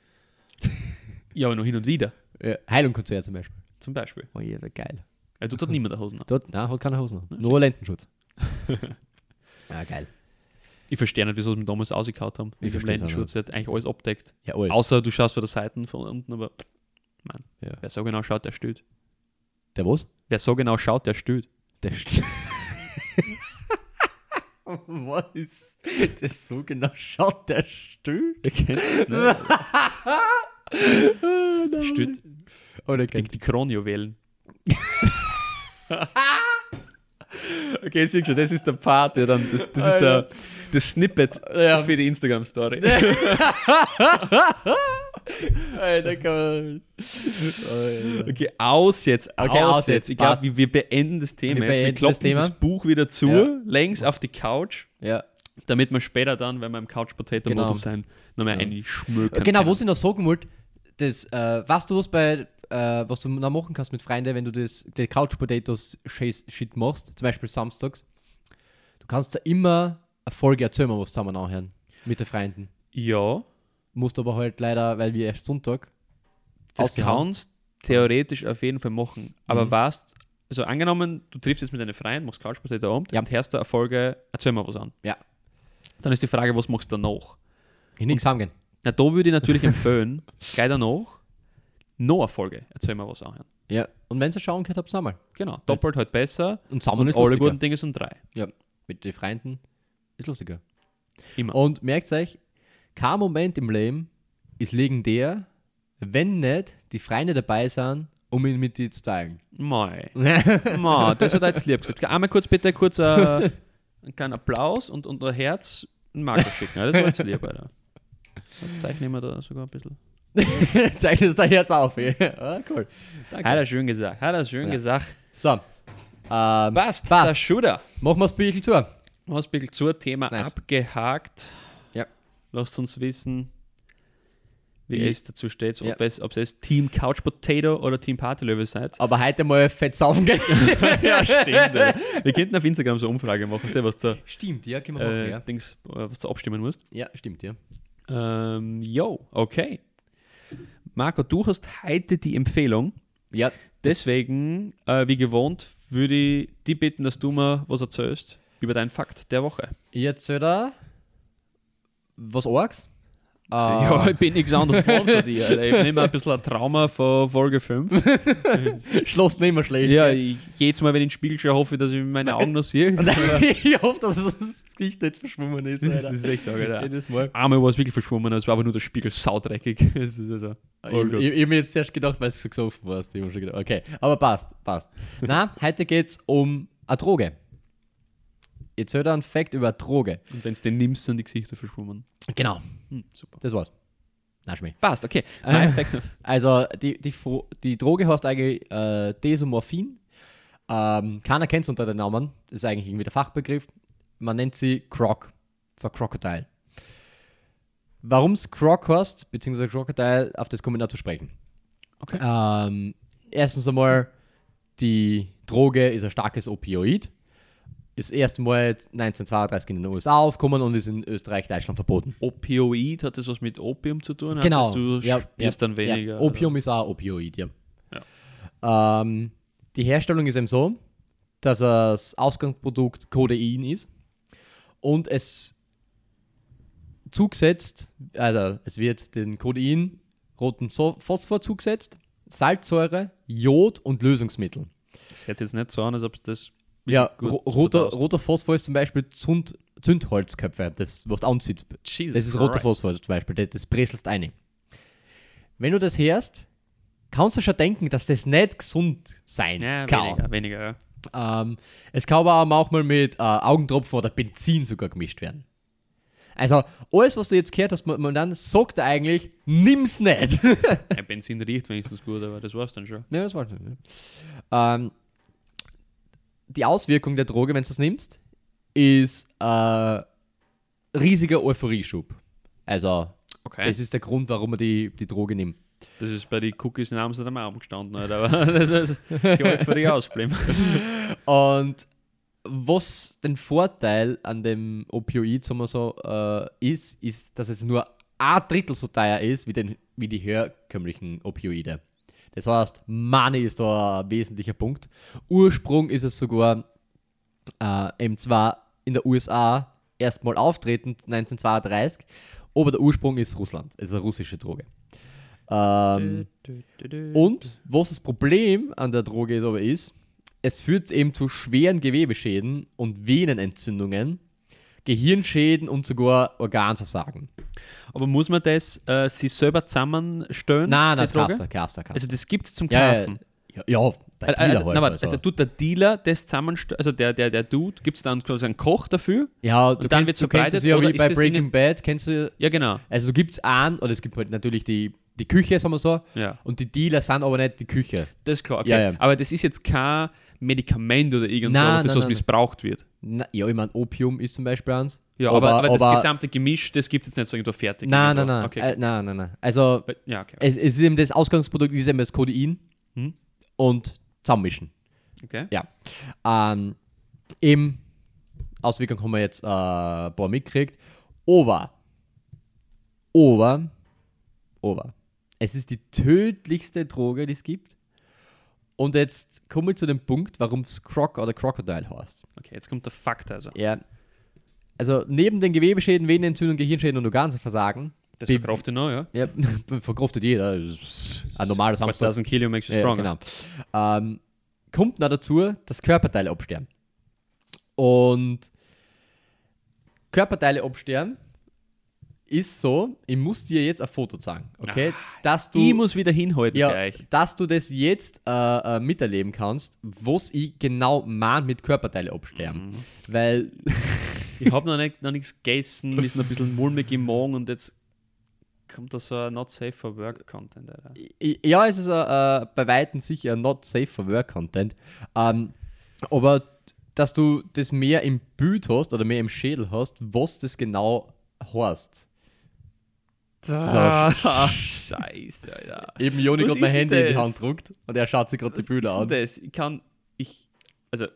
Ja, aber nur hin und wieder. Ja. Heilung-Konzert zum Beispiel. Oh ja, geil. Ja, du hat niemand Hosen an. Nein, hat keine Hosen an. Nur Lendenschutz. Ah, geil. Ich verstehe nicht, wieso wir damals ausgekaut haben. Mit dem Lendenschutz, der hat eigentlich alles abdeckt. Ja, alles. Außer du schaust von der Seite von unten, aber man, wer so genau schaut, der stöhnt. Der was? Wer so genau schaut, der stöhnt. Was? Der so genau schaut, der stöhnt. Der kennt das nicht. Stöhnt. Oder die Kronjuwelen. Okay, siehst du, das ist der Part, ja, dann das ist das Snippet für die Instagram-Story. Okay, aus jetzt. Ich glaube, wir beenden das Thema. Wir kloppen das Buch wieder zu, längs auf die Couch, damit wir später dann, wenn wir im Couch-Potato-Modus sind, noch mehr einschmökern. Genau, was ich noch sagen wollte, weißt du, was du noch machen kannst mit Freunden, wenn du die Couch Potatoes Shit machst, zum Beispiel samstags, du kannst da immer eine Folge Erzöh' ma wos zusammen anhören mit den Freunden. Ja. Musst aber halt leider, weil wir erst Sonntag. Das kannst theoretisch auf jeden Fall machen, aber weißt, also angenommen, du triffst jetzt mit deinen Freunden, machst Couch Potato Abend und hörst da eine Folge Erzöh' ma wos an. Ja. Dann ist die Frage, was machst du danach? In nichts haben gehen. Na, da würde ich natürlich empfehlen, gleich danach noch eine Folge Erzöh' ma wos anhören. Ja, und wenn ihr schauen könnt, habt ihr nochmal. Genau, doppelt halt besser und alle lustiger. Guten Dinge sind 3. Ja, mit den Freunden ist lustiger. Immer. Und merkt euch, kein Moment im Leben ist legendär, wenn nicht die Freunde dabei sind, um ihn mit dir zu teilen. Mei, das hat er jetzt lieb gesagt. Einmal kurz einen kleinen Applaus und ein Herz ein Marco schicken. Das war jetzt lieb, Alter. Zeichnen wir da sogar ein bisschen. Zeichnet es da jetzt auf. Ah, cool. Danke. Hat er schön gesagt. So. Passt. Der Shooter. Machen wir das Bickel zu. Thema abgehakt. Ja. Lasst uns wissen, wie es dazu steht. Ob es Team Couch Potato oder Team Partylöwe seid. Aber heute mal fett saufen gehen. Ja, stimmt. Ey. Wir könnten auf Instagram so eine Umfrage machen. Stimmt, ja. Können wir machen, was du abstimmen musst. Ja, stimmt, ja. Okay. Marco, du hast heute die Empfehlung. Ja. Deswegen, wie gewohnt, würde ich dich bitten, dass du mir was erzählst über deinen Fakt der Woche. Ich erzähle was Orgs. Ja, ich bin nichts anderes gewohnt von dir. Alter. Ich nehme ein bisschen ein Trauma von Folge 5. Schloss nicht mehr schlecht. Ja, jedes Mal, wenn ich in den Spiegel schaue, hoffe ich, dass ich meine Augen noch sehe. Ich hoffe, dass das Gesicht nicht verschwommen ist. Alter. Das ist echt jedes Mal. Einmal war es wirklich verschwommen, es war aber nur der Spiegel saudreckig. Das ist also, ich habe mir jetzt zuerst gedacht, weil du so gesoffen warst. Ich hab schon gedacht, okay, aber passt. Nein, heute geht es um eine Droge. Jetzt hört er einen Fact über eine Droge. Und wenn du den nimmst, sind die Gesichter verschwommen. Genau. Super. Das war's. Na, schmeckt. Passt, okay. Also, die Droge heißt eigentlich Desomorphin. Keiner kennt es unter den Namen. Das ist eigentlich irgendwie der Fachbegriff. Man nennt sie Croc. Für Crocodile. Warum es Croc heißt, beziehungsweise Crocodile, auf das komme ich noch zu sprechen. Okay. Erstens einmal, die Droge ist ein starkes Opioid. Ist erstmal 1932 in den USA aufgekommen und ist in Österreich, Deutschland verboten. Opioid, hat das was mit Opium zu tun? Genau. Dann weniger. Ja. Opium ist auch Opioid, ja. Die Herstellung ist eben so, dass das Ausgangsprodukt Kodein ist und es zugesetzt, also es wird den Kodein, roten Phosphor zugesetzt, Salzsäure, Jod und Lösungsmittel. Das hört jetzt nicht so an, als ob es das... Ja, roter Phosphor ist zum Beispiel Zündholzköpfe, das was du anzieht. Jesus, das ist roter Phosphor zum Beispiel, das brezelst eine. Wenn du das hörst, kannst du schon denken, dass das nicht gesund sein kann. Weniger, ja. Es kann aber auch manchmal mit Augentropfen oder Benzin sogar gemischt werden. Also, alles, was du jetzt gehört hast, man dann sagt eigentlich, nimm's nicht. Ja, Benzin riecht wenigstens gut, aber das war's dann schon. Ja, das war's dann. Die Auswirkung der Droge, wenn du es nimmst, ist riesiger Euphorieschub. Also, das ist der Grund, warum man die Droge nimmt. Das ist bei den Cookies in Amsterdam auch gestanden, Alter, aber das ist die Euphorie ausbleiben. Und was den Vorteil an dem Opioid ist, dass es nur ein Drittel so teuer ist wie die herkömmlichen Opioide. Das heißt, Money ist da ein wesentlicher Punkt. Ursprung ist es sogar eben zwar in der USA erstmal auftretend 1932, aber der Ursprung ist Russland, also eine russische Droge. Und was das Problem an der Droge ist aber ist, es führt eben zu schweren Gewebeschäden und Venenentzündungen, Gehirnschäden und sogar Organversagen. Aber muss man das sich selber zusammenstellen? Nein, das kaufst du. Also das gibt es zum Kaufen? Ja, bei Dealer halt. Also tut der Dealer das zusammenstellen, also der Dude, gibt es dann quasi einen Koch dafür? Ja, und dann wird es verbreitet. Ja, wie bei Breaking Bad, kennst du? Ja, genau. Also du gibst einen, oder es gibt halt natürlich die Küche, sagen wir so, ja. Und die Dealer sind aber nicht die Küche. Das ist klar, okay. Ja. Aber das ist jetzt kein Medikament oder irgendwas, das missbraucht wird. Na, ja, ich meine, Opium ist zum Beispiel eins. Ja, aber das gesamte Gemisch, das gibt es jetzt nicht so irgendwo fertig. Nein. Okay. Nein. Also, ja, okay. Es ist eben das Ausgangsprodukt, ist eben das Kodein und zusammenmischen. Okay. Ja. Eben, Auswirkung haben wir jetzt ein paar mitgekriegt. Es ist die tödlichste Droge, die es gibt. Und jetzt komme ich zu dem Punkt, warum es Croc oder Crocodile heißt. Okay, jetzt kommt der Fakt also. Ja. Also neben den Gewebeschäden, Venenentzündung, Gehirnschäden und Organversagen. Das verkraftet noch, ja? Ja, verkraftet jeder. Ein normales Hamster. 1000 Kilo makes you stronger. Ja, genau. Kommt noch dazu, dass Körperteile absterben. Und Körperteile absterben ist so, ich muss dir jetzt ein Foto zeigen, okay? Dass du, ich muss wieder hinhalten gleich. Dass du das jetzt miterleben kannst, was ich genau meine mit Körperteile absterben. Mhm. Weil ich habe noch nichts gegessen, ist noch ein bisschen mulmig im Magen und jetzt kommt da so ein Not Safe for Work Content. Alter. Ja, es ist bei Weitem sicher Not Safe for Work Content. Aber dass du das mehr im Bild hast oder mehr im Schädel hast, was das genau heißt. Ah, Scheiße, Alter. Eben Joni gerade mein Handy in die Hand drückt und er schaut sich gerade die Bilder an. Das? Also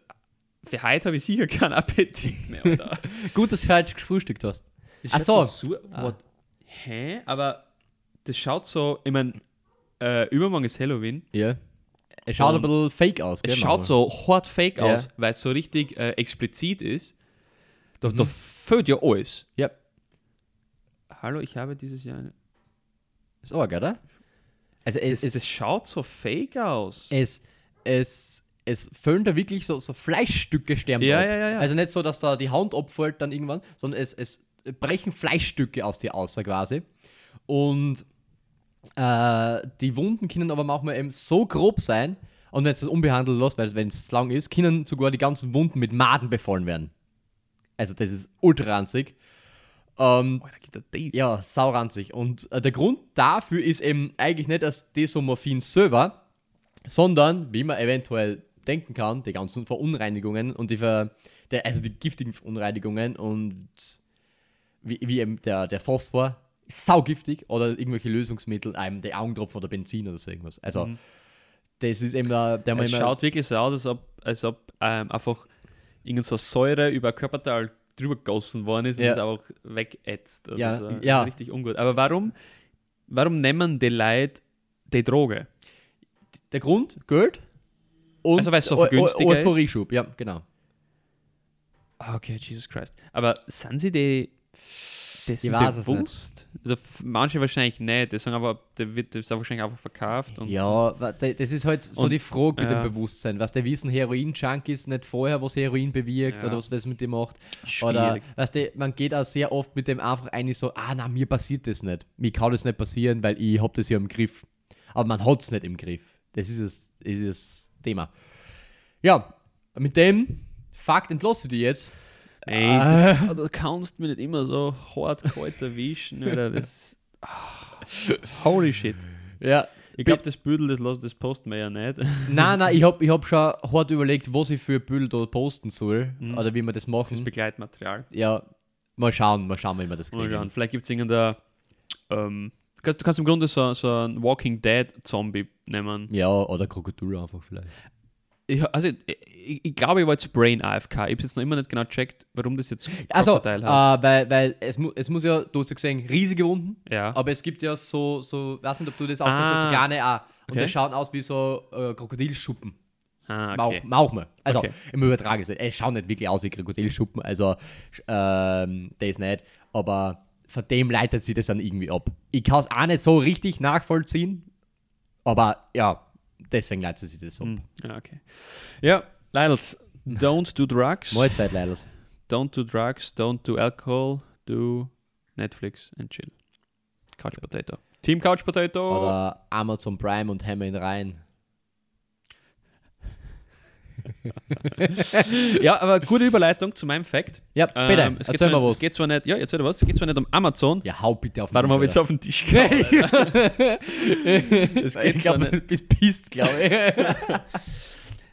für heute habe ich sicher keinen Appetit mehr, oder? Gut, dass du heute gefrühstückt hast. Hä? Aber das schaut so, ich meine, übermorgen ist Halloween. Ja. Yeah. Es schaut ein bisschen fake aus, gell? Es schaut so hart fake aus, weil es so richtig explizit ist. Doch da fehlt ja alles. Ja. Hallo, ich habe dieses Jahr eine... Ist arg, oder? Also es schaut so fake aus. Es fehlen da wirklich so Fleischstücke sterben. Ja. Also nicht so, dass da die Hand abfällt dann irgendwann, sondern es brechen Fleischstücke aus dir aus, quasi. Und die Wunden können aber manchmal eben so grob sein, und wenn es das unbehandelt lässt, weil wenn es lang ist, können sogar die ganzen Wunden mit Maden befallen werden. Also das ist ultra-ranzig. Ja, sauranzig. Und der Grund dafür ist eben eigentlich nicht das Desomorphin selber, sondern, wie man eventuell denken kann, die ganzen Verunreinigungen und die giftigen Verunreinigungen und wie eben der Phosphor, saugiftig, oder irgendwelche Lösungsmittel, einem die Augentropfen oder Benzin oder so irgendwas. Also, das ist eben der es schaut wirklich so aus, als ob einfach irgendeine Säure über Körperteil drüber gegossen worden ist und es auch wegätzt. Das ist richtig ungut. Aber warum nehmen die Leute die Droge? Der Grund? Geld? Und also weil es so viel günstiger ist? Euphorieschub, ja, genau. Okay, Jesus Christ. Aber sind sie dessen bewusst? Also manche wahrscheinlich nicht. Die sagen aber, der wird das wahrscheinlich einfach verkauft. Und ja, das ist halt so die Frage mit dem Bewusstsein. Was der wissen, Heroin-Junkies nicht vorher, was Heroin bewirkt oder was das mit dem macht. Schwierig. Oder man geht auch sehr oft mit dem einfach eigentlich so, mir passiert das nicht. Mir kann das nicht passieren, weil ich habe das ja im Griff. aber man hat es nicht im Griff. Das ist das Thema. Ja, mit dem Fakt entlasse ich dich jetzt. Nein, du kannst mich nicht immer so hart kalt erwischen. Alter, das, holy shit. Ja. Ich glaube, das Büdel, das posten wir ja nicht. Nein, ich hab schon hart überlegt, was ich für Büdel da posten soll. Mhm. Oder wie wir das machen. Das Begleitmaterial. Ja, mal schauen, wie wir das kriegen. Mal vielleicht gibt es irgendein... Du kannst im Grunde so einen Walking Dead Zombie nehmen. Ja, oder Krokodil einfach vielleicht. Ich glaube, ich war jetzt Brain AFK. Ich habe jetzt noch immer nicht genau gecheckt, warum das jetzt Crocodile heißt. Weil es muss ja, du hast ja gesehen, riesige Wunden, ja. Aber es gibt ja so, weiß nicht, ob du das aufmachst, so kleine auch. Und okay. Die schauen aus wie so Krokodilschuppen. Okay. Mauchme. Also, okay. Im Übertragen. Es schaut nicht wirklich aus wie Krokodilschuppen, also das nicht. Aber von dem leitet sich das dann irgendwie ab. Ich kann es auch nicht so richtig nachvollziehen, aber ja, deswegen leitet sich das ab. Ja, okay. Ja, Leidels, don't do drugs. Mahlzeit, Leidels. Don't do drugs, don't do alcohol, do Netflix and chill. Couch Potato. Team Couch Potato. Oder Amazon Prime und Hammer ihn rein. Ja, aber gute Überleitung zu meinem Fact. Ja, bitte. Es geht zwar nicht, es geht zwar nicht um Amazon. Ja, hau bitte auf den Tisch. Warum habe ich jetzt auf den Tisch gehauen? Ich glaube, du bist pisst, glaube ich.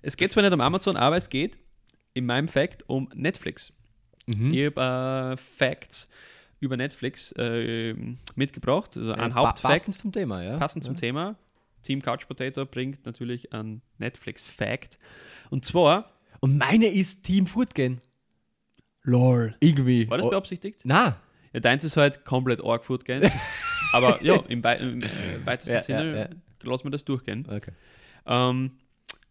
Es geht zwar nicht um Amazon, aber es geht in meinem Fact um Netflix. Mhm. Ich habe Facts über Netflix mitgebracht. Also ein Hauptfact. Passend zum Thema, ja. Team Couch Potato bringt natürlich einen Netflix-Fact. Und meine ist Team Fortgehen. Lol. Irgendwie. War das beabsichtigt? Nein. Ja, deins ist halt komplett arg Fortgehen. Aber ja, im weitesten Sinne lassen wir das durchgehen. Okay.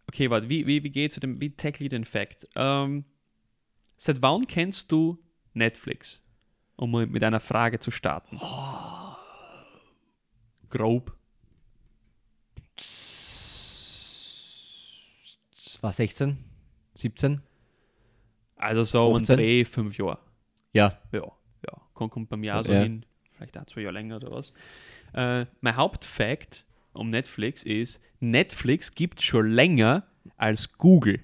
Okay, warte. Wie geht's zu dem, wie tackle ich den Fact? Seit wann kennst du Netflix? Um mit einer Frage zu starten. Oh. Grob. War 16, 17? Also so 18. Und 5 Jahre. Ja. Kommt bei mir auch so hin. Vielleicht auch 2 Jahre länger oder was. Mein Hauptfact um Netflix ist, Netflix gibt es schon länger als Google.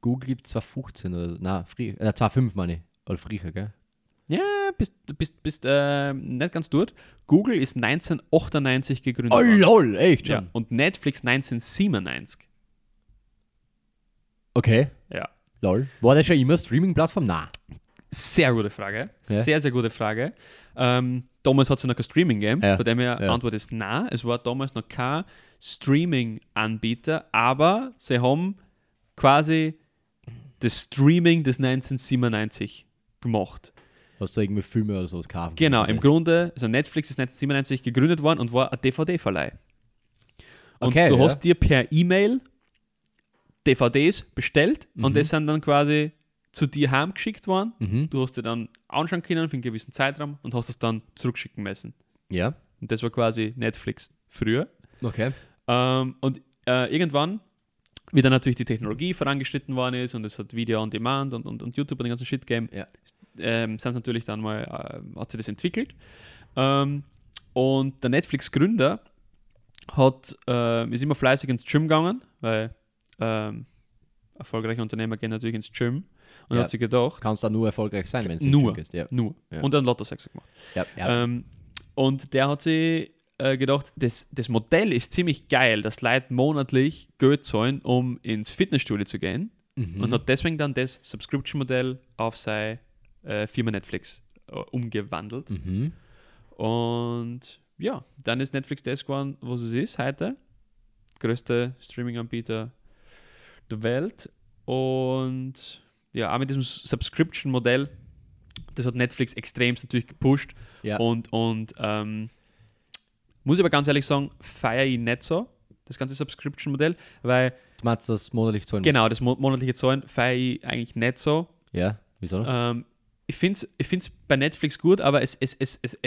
Google gibt es 2015 oder... Nein, 2005 meine ich. Oder früher, gell? Ja, bist nicht ganz durch. Google ist 1998 gegründet worden. Oh lol, echt schon? Ja. Und Netflix 1997. Okay. Ja. Lol. War das schon immer Streaming-Plattform? Nein. Sehr gute Frage. Ja. Sehr, sehr gute Frage. Damals hat es noch kein Streaming gegeben. Ja. Von dem her Antwort ist nein. Es war damals noch kein Streaming-Anbieter, aber sie haben quasi das Streaming des 1997 gemacht. Hast du irgendwie Filme oder sowas gekauft? Genau, im Grunde, also Netflix ist 1997 gegründet worden und war ein DVD-Verleih. Und okay, du hast dir per E-Mail DVDs bestellt und das sind dann quasi zu dir heimgeschickt worden. Mhm. Du hast dir dann anschauen können für einen gewissen Zeitraum und hast es dann zurückschicken müssen. Ja. Und das war quasi Netflix früher. Okay. Und irgendwann, wie dann natürlich die Technologie vorangeschritten worden ist und es hat Video on Demand und YouTube und den ganzen Shit Game, sind natürlich dann mal, hat sich das entwickelt. Und der Netflix-Gründer ist immer fleißig ins Gym gegangen, weil erfolgreiche Unternehmer gehen natürlich ins Gym und hat sich gedacht... Kannst du nur erfolgreich sein, wenn du ins Gym gehst. Ja. Nur. Ja. Und dann Lotto-Sechser gemacht. Ja. Und der hat sich gedacht, das Modell ist ziemlich geil, dass Leute monatlich Geld zahlen, um ins Fitnessstudio zu gehen. Mhm. Und hat deswegen dann das Subscription-Modell auf sein Firma Netflix umgewandelt. Mhm. Und ja, dann ist Netflix das geworden, was es ist heute. Größter Streaming-Anbieter der Welt. Und ja, auch mit diesem Subscription-Modell, das hat Netflix extremst natürlich gepusht. Ja. Und muss ich aber ganz ehrlich sagen, feiere ich nicht so, das ganze Subscription-Modell, weil... Du meinst das monatliche Zahlen? Genau, das monatliche Zahlen feiere ich eigentlich nicht so. Ja, wieso? Ich find's bei Netflix gut, aber es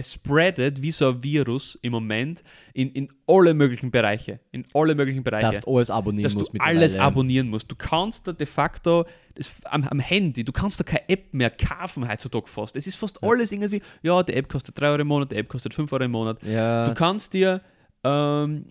spreadet wie so ein Virus im Moment in alle möglichen Bereiche. In alle möglichen Bereiche. Dass du alles abonnieren musst. Dass du alles abonnieren musst. Du kannst da de facto am Handy, du kannst da keine App mehr kaufen heutzutage fast. Es ist fast alles irgendwie, ja, die App kostet 3 Euro im Monat, die App kostet 5 Euro im Monat. Ja. Du kannst dir eben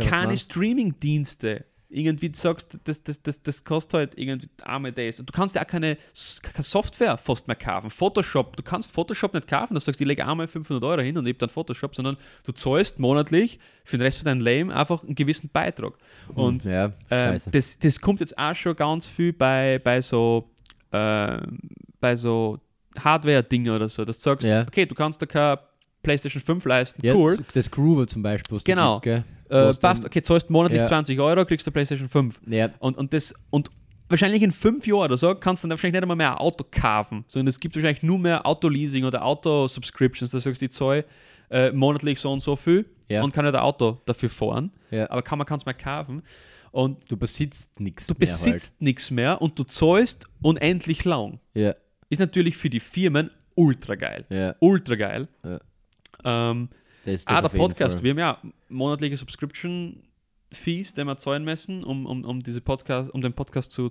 keine Streaming-Dienste irgendwie, du sagst, das kostet halt irgendwie arme Days. Du kannst ja auch keine Software fast mehr kaufen. Photoshop, du kannst Photoshop nicht kaufen, du sagst, ich lege einmal 500 Euro hin und ich habe dann Photoshop, sondern du zahlst monatlich für den Rest von deinem Leben einfach einen gewissen Beitrag. Und ja, das kommt jetzt auch schon ganz viel bei so Hardware-Dingen oder so, dass du sagst, ja, okay, du kannst da keine PlayStation 5 leisten, ja, cool. Das Groover zum Beispiel. Genau. Passt, okay, zahlst monatlich 20 Euro, kriegst du eine PlayStation 5. Ja. Und wahrscheinlich in 5 Jahren oder so kannst du dann wahrscheinlich nicht einmal mehr ein Auto kaufen, sondern es gibt wahrscheinlich nur mehr Autoleasing oder Auto-Subscriptions, da sagst du, ich zahle monatlich so und so viel und kann ja ein Auto dafür fahren, aber man kann es mehr kaufen. Und du besitzt nichts mehr. Du besitzt nichts mehr und du zahlst unendlich lang. Ja. Ist natürlich für die Firmen ultra geil. Ja. Ultra geil. Ja. Der Podcast. Fall. Wir haben ja monatliche Subscription-Fees, die wir zahlen müssen, um den Podcast zu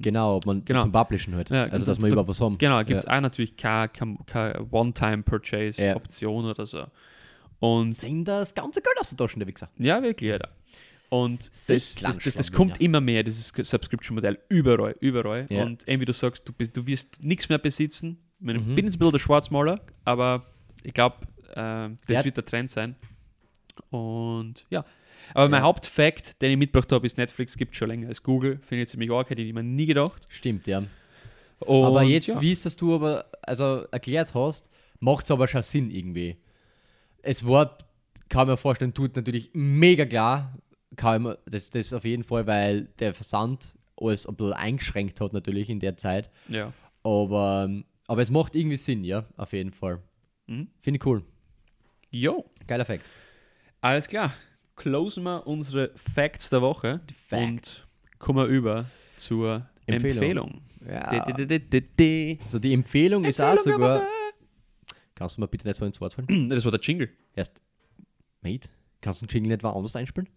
genau, zum Publishen halt. Ja, also, dass wir überhaupt was haben. Genau, gibt es auch natürlich keine One-Time-Purchase-Option oder so. Und sind das ganze Geld aus der Tasche, der Wichser. Ja, wirklich. Ja. Und das kommt immer mehr, dieses Subscription-Modell, überall. Ja. Und wie du sagst, du wirst nichts mehr besitzen. Ich bin jetzt ein bisschen der Schwarzmaler, aber ich glaube, das wird der Trend sein. Und ja. Aber mein Hauptfact, den ich mitgebracht habe, ist, Netflix gibt es schon länger als Google. Finde ich ziemlich arg, hätte ich mir nie gedacht. Stimmt, ja. Und aber jetzt, wie es das du aber erklärt hast, macht es aber schon Sinn irgendwie. Es war, kann man vorstellen, tut natürlich mega klar, das auf jeden Fall, weil der Versand alles ein bisschen eingeschränkt hat natürlich in der Zeit. Ja. Aber es macht irgendwie Sinn, ja, auf jeden Fall. Mhm. Finde ich cool. Jo. Geiler Fact. Alles klar. Closen wir unsere Facts der Woche und kommen über zur Empfehlung. Ja. Also die Empfehlung ist auch sogar... Kannst du mir bitte nicht so ins Wort fallen? Das war der Jingle. Erst. Mate, kannst du den Jingle etwa anders einspielen?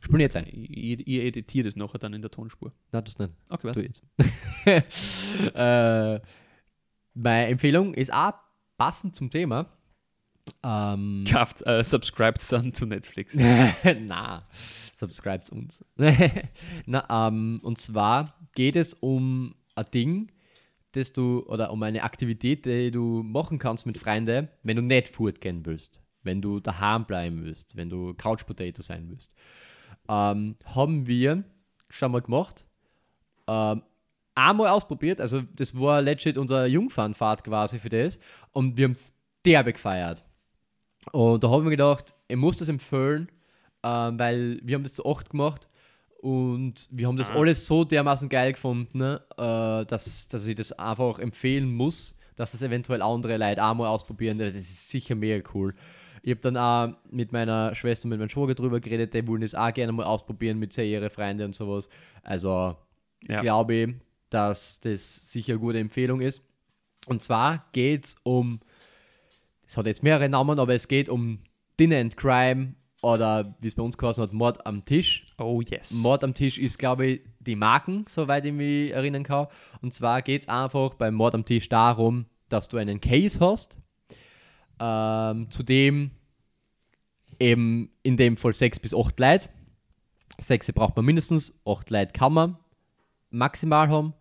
Spielen jetzt ein. Ihr editiert es nachher dann in der Tonspur. Nein, das nicht. Okay, warte. Jetzt. Meine Empfehlung ist auch passend zum Thema. Subscribed dann zu Netflix. Na, subscribed uns. Na, und zwar geht es um ein Ding, das du, oder um eine Aktivität, die du machen kannst mit Freunden, wenn du nicht fortgehen willst, wenn du daheim bleiben willst, wenn du Couch Potato sein willst. Haben wir schon mal gemacht. Einmal ausprobiert, also das war legit unsere Jungfernfahrt quasi für das, und wir haben es derbe gefeiert. Und da haben wir gedacht, ich muss das empfehlen, weil wir haben das zu 8 gemacht und wir haben das alles so dermaßen geil gefunden, ne? Dass ich das einfach empfehlen muss, dass das eventuell andere Leute auch mal ausprobieren, das ist sicher mega cool. Ich habe dann auch mit meiner Schwester, mit meinem Schwager drüber geredet, die wollen das auch gerne mal ausprobieren mit ihren Freunden und sowas. Also glaube ich, dass das sicher eine gute Empfehlung ist. Und zwar geht es um, es hat jetzt mehrere Namen, aber es geht um Dinner and Crime oder, wie es bei uns geheißen hat, Mord am Tisch. Oh yes. Mord am Tisch ist, glaube ich, die Marken, soweit ich mich erinnern kann. Und zwar geht es einfach bei Mord am Tisch darum, dass du einen Case hast, zu dem eben in dem Fall 6 bis 8 Leute. 6 braucht man mindestens, 8 Leute kann man maximal haben,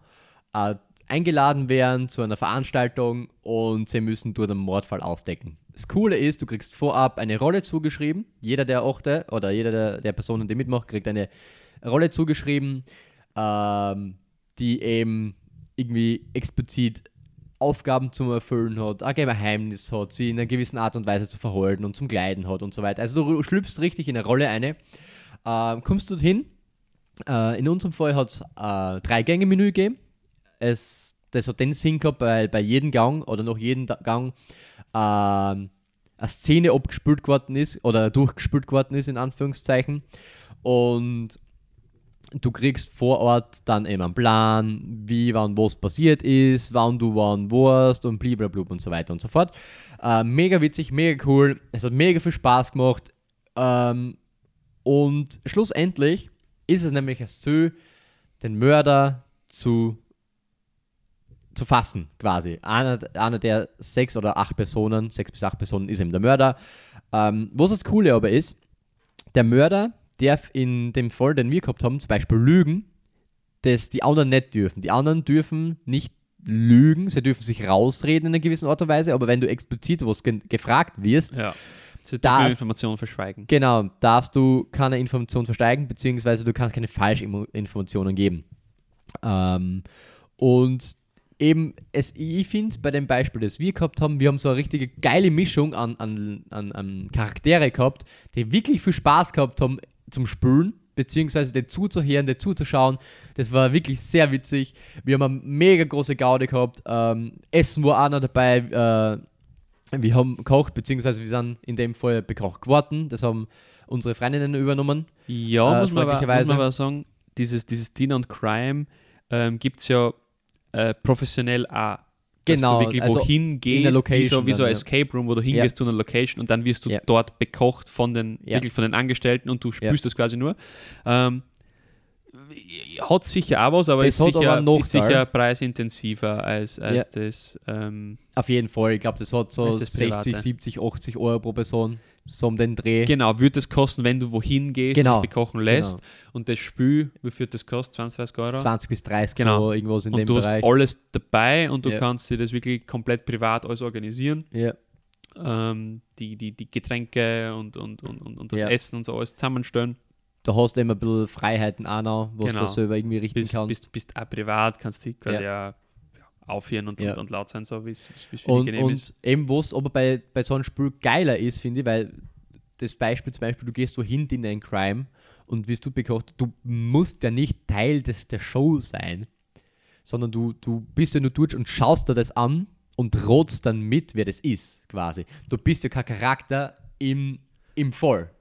eingeladen werden zu einer Veranstaltung und sie müssen dort einen Mordfall aufdecken. Das Coole ist, du kriegst vorab eine Rolle zugeschrieben. Jeder der 8 oder jeder der Personen, die mitmacht, kriegt eine Rolle zugeschrieben, die eben irgendwie explizit Aufgaben zu erfüllen hat, ein Geheimnis hat, sie in einer gewissen Art und Weise zu verhalten und zum Kleiden hat und so weiter. Also du schlüpfst richtig in eine Rolle eine. Kommst du hin? In unserem Fall hat es 3-Gänge-Menü gegeben. Das hat den Sinn gehabt, weil bei jedem Gang oder nach jedem Gang eine Szene abgespielt geworden ist oder durchgespielt geworden ist, in Anführungszeichen. Und Du kriegst vor Ort dann eben einen Plan, wie, wann, was passiert ist, wann du wann warst und blablabla und so weiter und so fort. Mega witzig, mega cool, es hat mega viel Spaß gemacht. Und schlussendlich ist es nämlich Erzöh, den Mörder zu fassen, quasi. Einer der 6 bis 8 Personen ist eben der Mörder. Was das Coole aber ist, der Mörder darf in dem Fall, den wir gehabt haben, zum Beispiel lügen, dass die anderen nicht dürfen. Die anderen dürfen nicht lügen, sie dürfen sich rausreden in einer gewissen Art und Weise, aber wenn du explizit was gefragt wirst, ja. Sie dürfen Informationen verschweigen. Genau, darfst du keine Informationen verschweigen, beziehungsweise du kannst keine falschen Informationen geben. Und eben, ich finde bei dem Beispiel, das wir gehabt haben, wir haben so eine richtige geile Mischung an Charaktere gehabt, die wirklich viel Spaß gehabt haben zum Spülen, beziehungsweise den zuzuhören, den zuzuschauen. Das war wirklich sehr witzig. Wir haben eine mega große Gaudi gehabt. Essen war auch noch dabei. Wir haben gekocht, beziehungsweise wir sind in dem Fall bekocht geworden. Das haben unsere Freundinnen übernommen. Ja, muss man aber sagen, dieses Dinner and Crime gibt es ja professionell auch. Genau, dass du wirklich wohin gehst, wie so ein Escape Room, wo du hingehst zu einer Location und dann wirst du dort bekocht von den Angestellten und du spürst das quasi nur. Hat sicher auch was, aber ist sicher preisintensiver als das. Auf jeden Fall, ich glaube, das hat so 60, 70, 80 Euro pro Person, so um den Dreh. Genau, würde das kosten, wenn du wohin gehst und bekochen lässt. Genau. Und das Spiel, wie viel das kostet? 20, 30 Euro? 20 bis 30 Euro, irgendwas in dem Bereich. Und du hast alles dabei und du kannst dir das wirklich komplett privat alles organisieren. Ja. Die Getränke und das Essen und so alles zusammenstellen. Da hast du immer ein bisschen Freiheiten auch noch, was du selber irgendwie richten kannst. Bist auch privat, kannst dich quasi auch aufhören und laut sein, so wie es für dich angenehm ist. Und eben was aber bei so einem Spiel geiler ist, finde ich, weil das Beispiel zum Beispiel, du gehst wohin in einen Crime und wirst du bekocht, du musst ja nicht Teil der Show sein, sondern du bist ja nur durch und schaust dir das an und rotst dann mit, wer das ist, quasi. Du bist ja kein Charakter im Fall.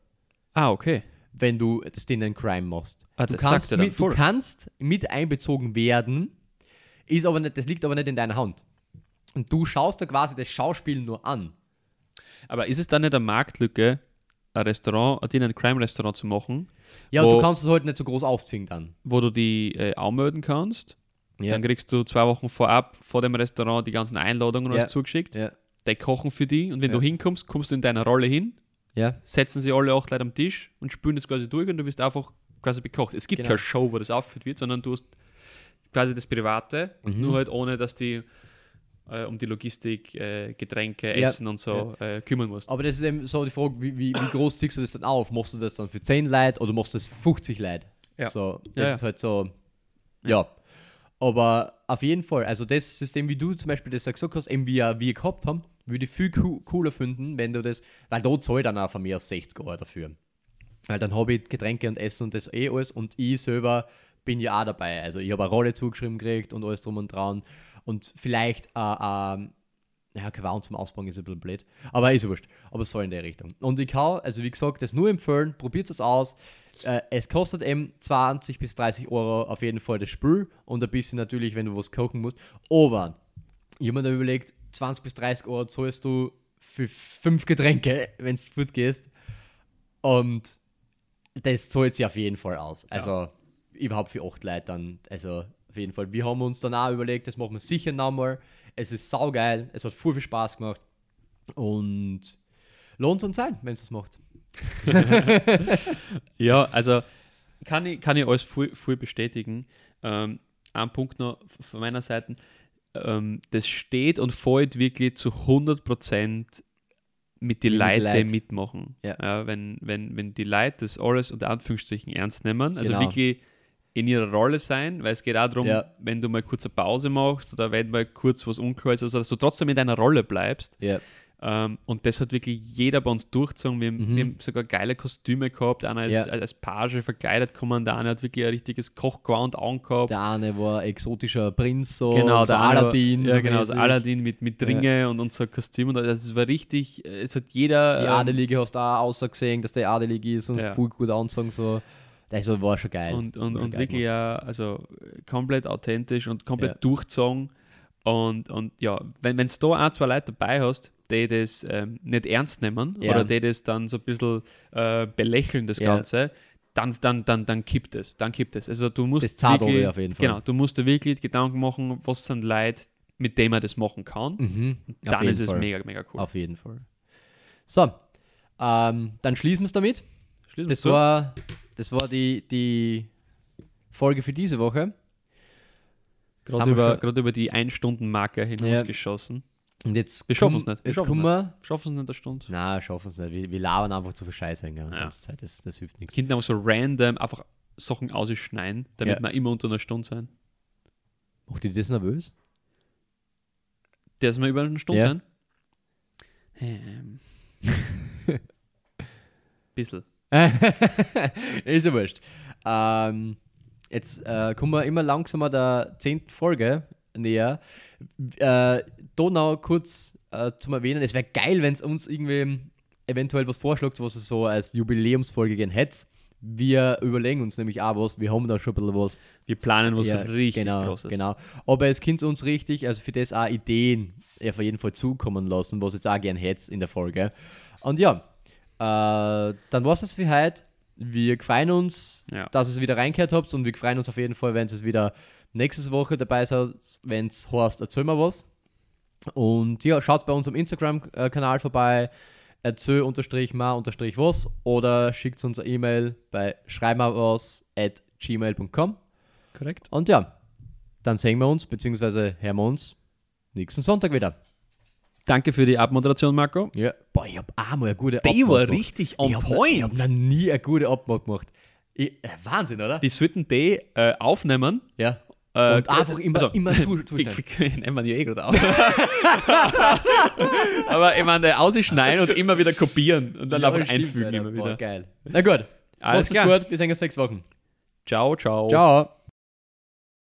Ah, okay. Wenn du das Dinner and Crime machst. Du kannst mit einbezogen werden, das liegt aber nicht in deiner Hand. Und du schaust da quasi das Schauspiel nur an. Aber ist es dann nicht eine Marktlücke, ein Dinner and Crime Restaurant zu machen? Ja, und du kannst es halt nicht so groß aufziehen dann. Wo du die anmelden kannst, dann kriegst du 2 Wochen vorab vor dem Restaurant die ganzen Einladungen alles zugeschickt. Ja. Die kochen für dich und wenn du hinkommst, kommst du in deiner Rolle hin. Ja. Setzen sie alle 8 Leute am Tisch und spülen das quasi durch und du wirst einfach quasi bekocht. Es gibt keine Show, wo das aufgeführt wird, sondern du hast quasi das Private, nur halt ohne, dass die um die Logistik, Getränke, Essen und so kümmern musst. Aber das ist eben so die Frage, wie groß ziehst du das dann auf? Machst du das dann für 10 Leute oder machst du das für 50 Leute? Ja. So, das ist halt so, ja. Aber auf jeden Fall, also das System, wie du zum Beispiel das gesagt hast, eben wie wir gehabt haben, würde ich viel cooler finden, wenn du das, weil da zahle ich dann auch von mir aus 60 Euro dafür. Weil dann habe ich Getränke und Essen und das alles und ich selber bin ja auch dabei. Also ich habe eine Rolle zugeschrieben gekriegt und alles drum und dran und vielleicht Quaun zum Ausbauen ist ein bisschen blöd, aber ist ja wurscht, aber es soll in der Richtung. Und ich kann, also wie gesagt, das nur empfehlen, probiert es aus. Es kostet eben 20 bis 30 Euro auf jeden Fall das Spiel und ein bisschen natürlich, wenn du was kochen musst. Aber ich habe mir da überlegt, 20 bis 30 Euro zahlst du für 5 Getränke, wenn du fort gehst. Und das zahlt sich auf jeden Fall aus. Also überhaupt für 8 Leute dann. Also auf jeden Fall. Wir haben uns dann auch überlegt, das machen wir sicher nochmal. Es ist saugeil. Es hat viel Spaß gemacht. Und lohnt es uns sein, wenn es das macht. Ja, also kann ich alles voll bestätigen. Ein Punkt noch von meiner Seite. Das steht und fällt wirklich zu 100% mit den Leuten, die mitmachen. Ja. Wenn die Leute das alles unter Anführungsstrichen ernst nehmen, also wirklich in ihrer Rolle sein, weil es geht auch darum, wenn du mal kurz eine Pause machst oder wenn mal kurz was unklar ist, also dass du trotzdem in deiner Rolle bleibst. Ja. Und das hat wirklich jeder bei uns durchgezogen. Wir haben sogar geile Kostüme gehabt. Einer ist als Page verkleidet gekommen. Der eine hat wirklich ein richtiges Kochgewand angehabt. Der eine war ein exotischer Prinz. So, genau, der Aladin. Ja, so genau, der Aladin mit Ringe und so Kostüm. Und also es war richtig, es hat jeder... Die Adelige hast du auch ausgesehen, dass der Adelige ist und voll gut anzogen. So. Das war schon geil. Und geil wirklich ja, also komplett authentisch und komplett durchgezogen. Und ja, wenn du da auch zwei Leute dabei hast, die das nicht ernst nehmen oder die das dann so ein bisschen belächeln, das Ganze, dann kippt es. Also du musst das zahlt wirklich, auf jeden Fall. Genau, du musst dir wirklich Gedanken machen, was sind Leute, mit denen man das machen kann. Mhm. Dann ist es mega, mega cool. Auf jeden Fall. So, dann schließen wir es damit. Das war die Folge für diese Woche. Gerade über die 1-Stunden-Marke hinausgeschossen. Und jetzt wir schaffen es nicht. Schaffen es nicht eine Stunde. Nein, schaffen es nicht. Wir labern einfach zu viel Scheiße in der ganzen Zeit. Das hilft nichts. Kinder einfach so random einfach Sachen ausschneiden, damit wir immer unter einer Stunde sein. Macht dir das nervös? Dass wir über eine Stunde sein? Bissl. Ist ja wurscht. Jetzt kommen wir immer langsamer der 10. Folge näher. Da noch kurz zum Erwähnen, es wäre geil, wenn es uns irgendwie eventuell was vorschlägt, was es so als Jubiläumsfolge gehen hätte. Wir überlegen uns nämlich auch was, wir haben da schon ein bisschen was. Wir planen was richtig Großes. Genau. Aber es könnt uns richtig, also für das auch Ideen auf jeden Fall zukommen lassen, was jetzt auch gern hätte in der Folge. Und ja, dann war es das für heute. Wir freuen uns, dass ihr es wieder reingehört habt und wir freuen uns auf jeden Fall, wenn es wieder nächste Woche dabei seid, wenn es heißt, erzähl mal was. Und ja, schaut bei uns am Instagram-Kanal vorbei, erzöh_ma_was oder schickt uns eine E-Mail bei schreibunswos@gmail.com. Korrekt. Und ja, dann sehen wir uns, beziehungsweise hören wir uns nächsten Sonntag wieder. Danke für die Abmoderation, Marco. Ja, boah, ich hab auch mal eine gute Abmod gemacht. Die war richtig on point. Ich hab noch nie eine gute Abmod gemacht. Wahnsinn, oder? Die sollten die aufnehmen. Ja. Und einfach immer zuschneiden. Nehmen wir ja eh gerade auf. Aber ich meine, ausschneiden und immer wieder kopieren und dann einfach einfügen. Immer wieder. Boah, geil. Na gut. Alles klar. Gut. Wir sehen uns 6 Wochen. Ciao, ciao. Ciao.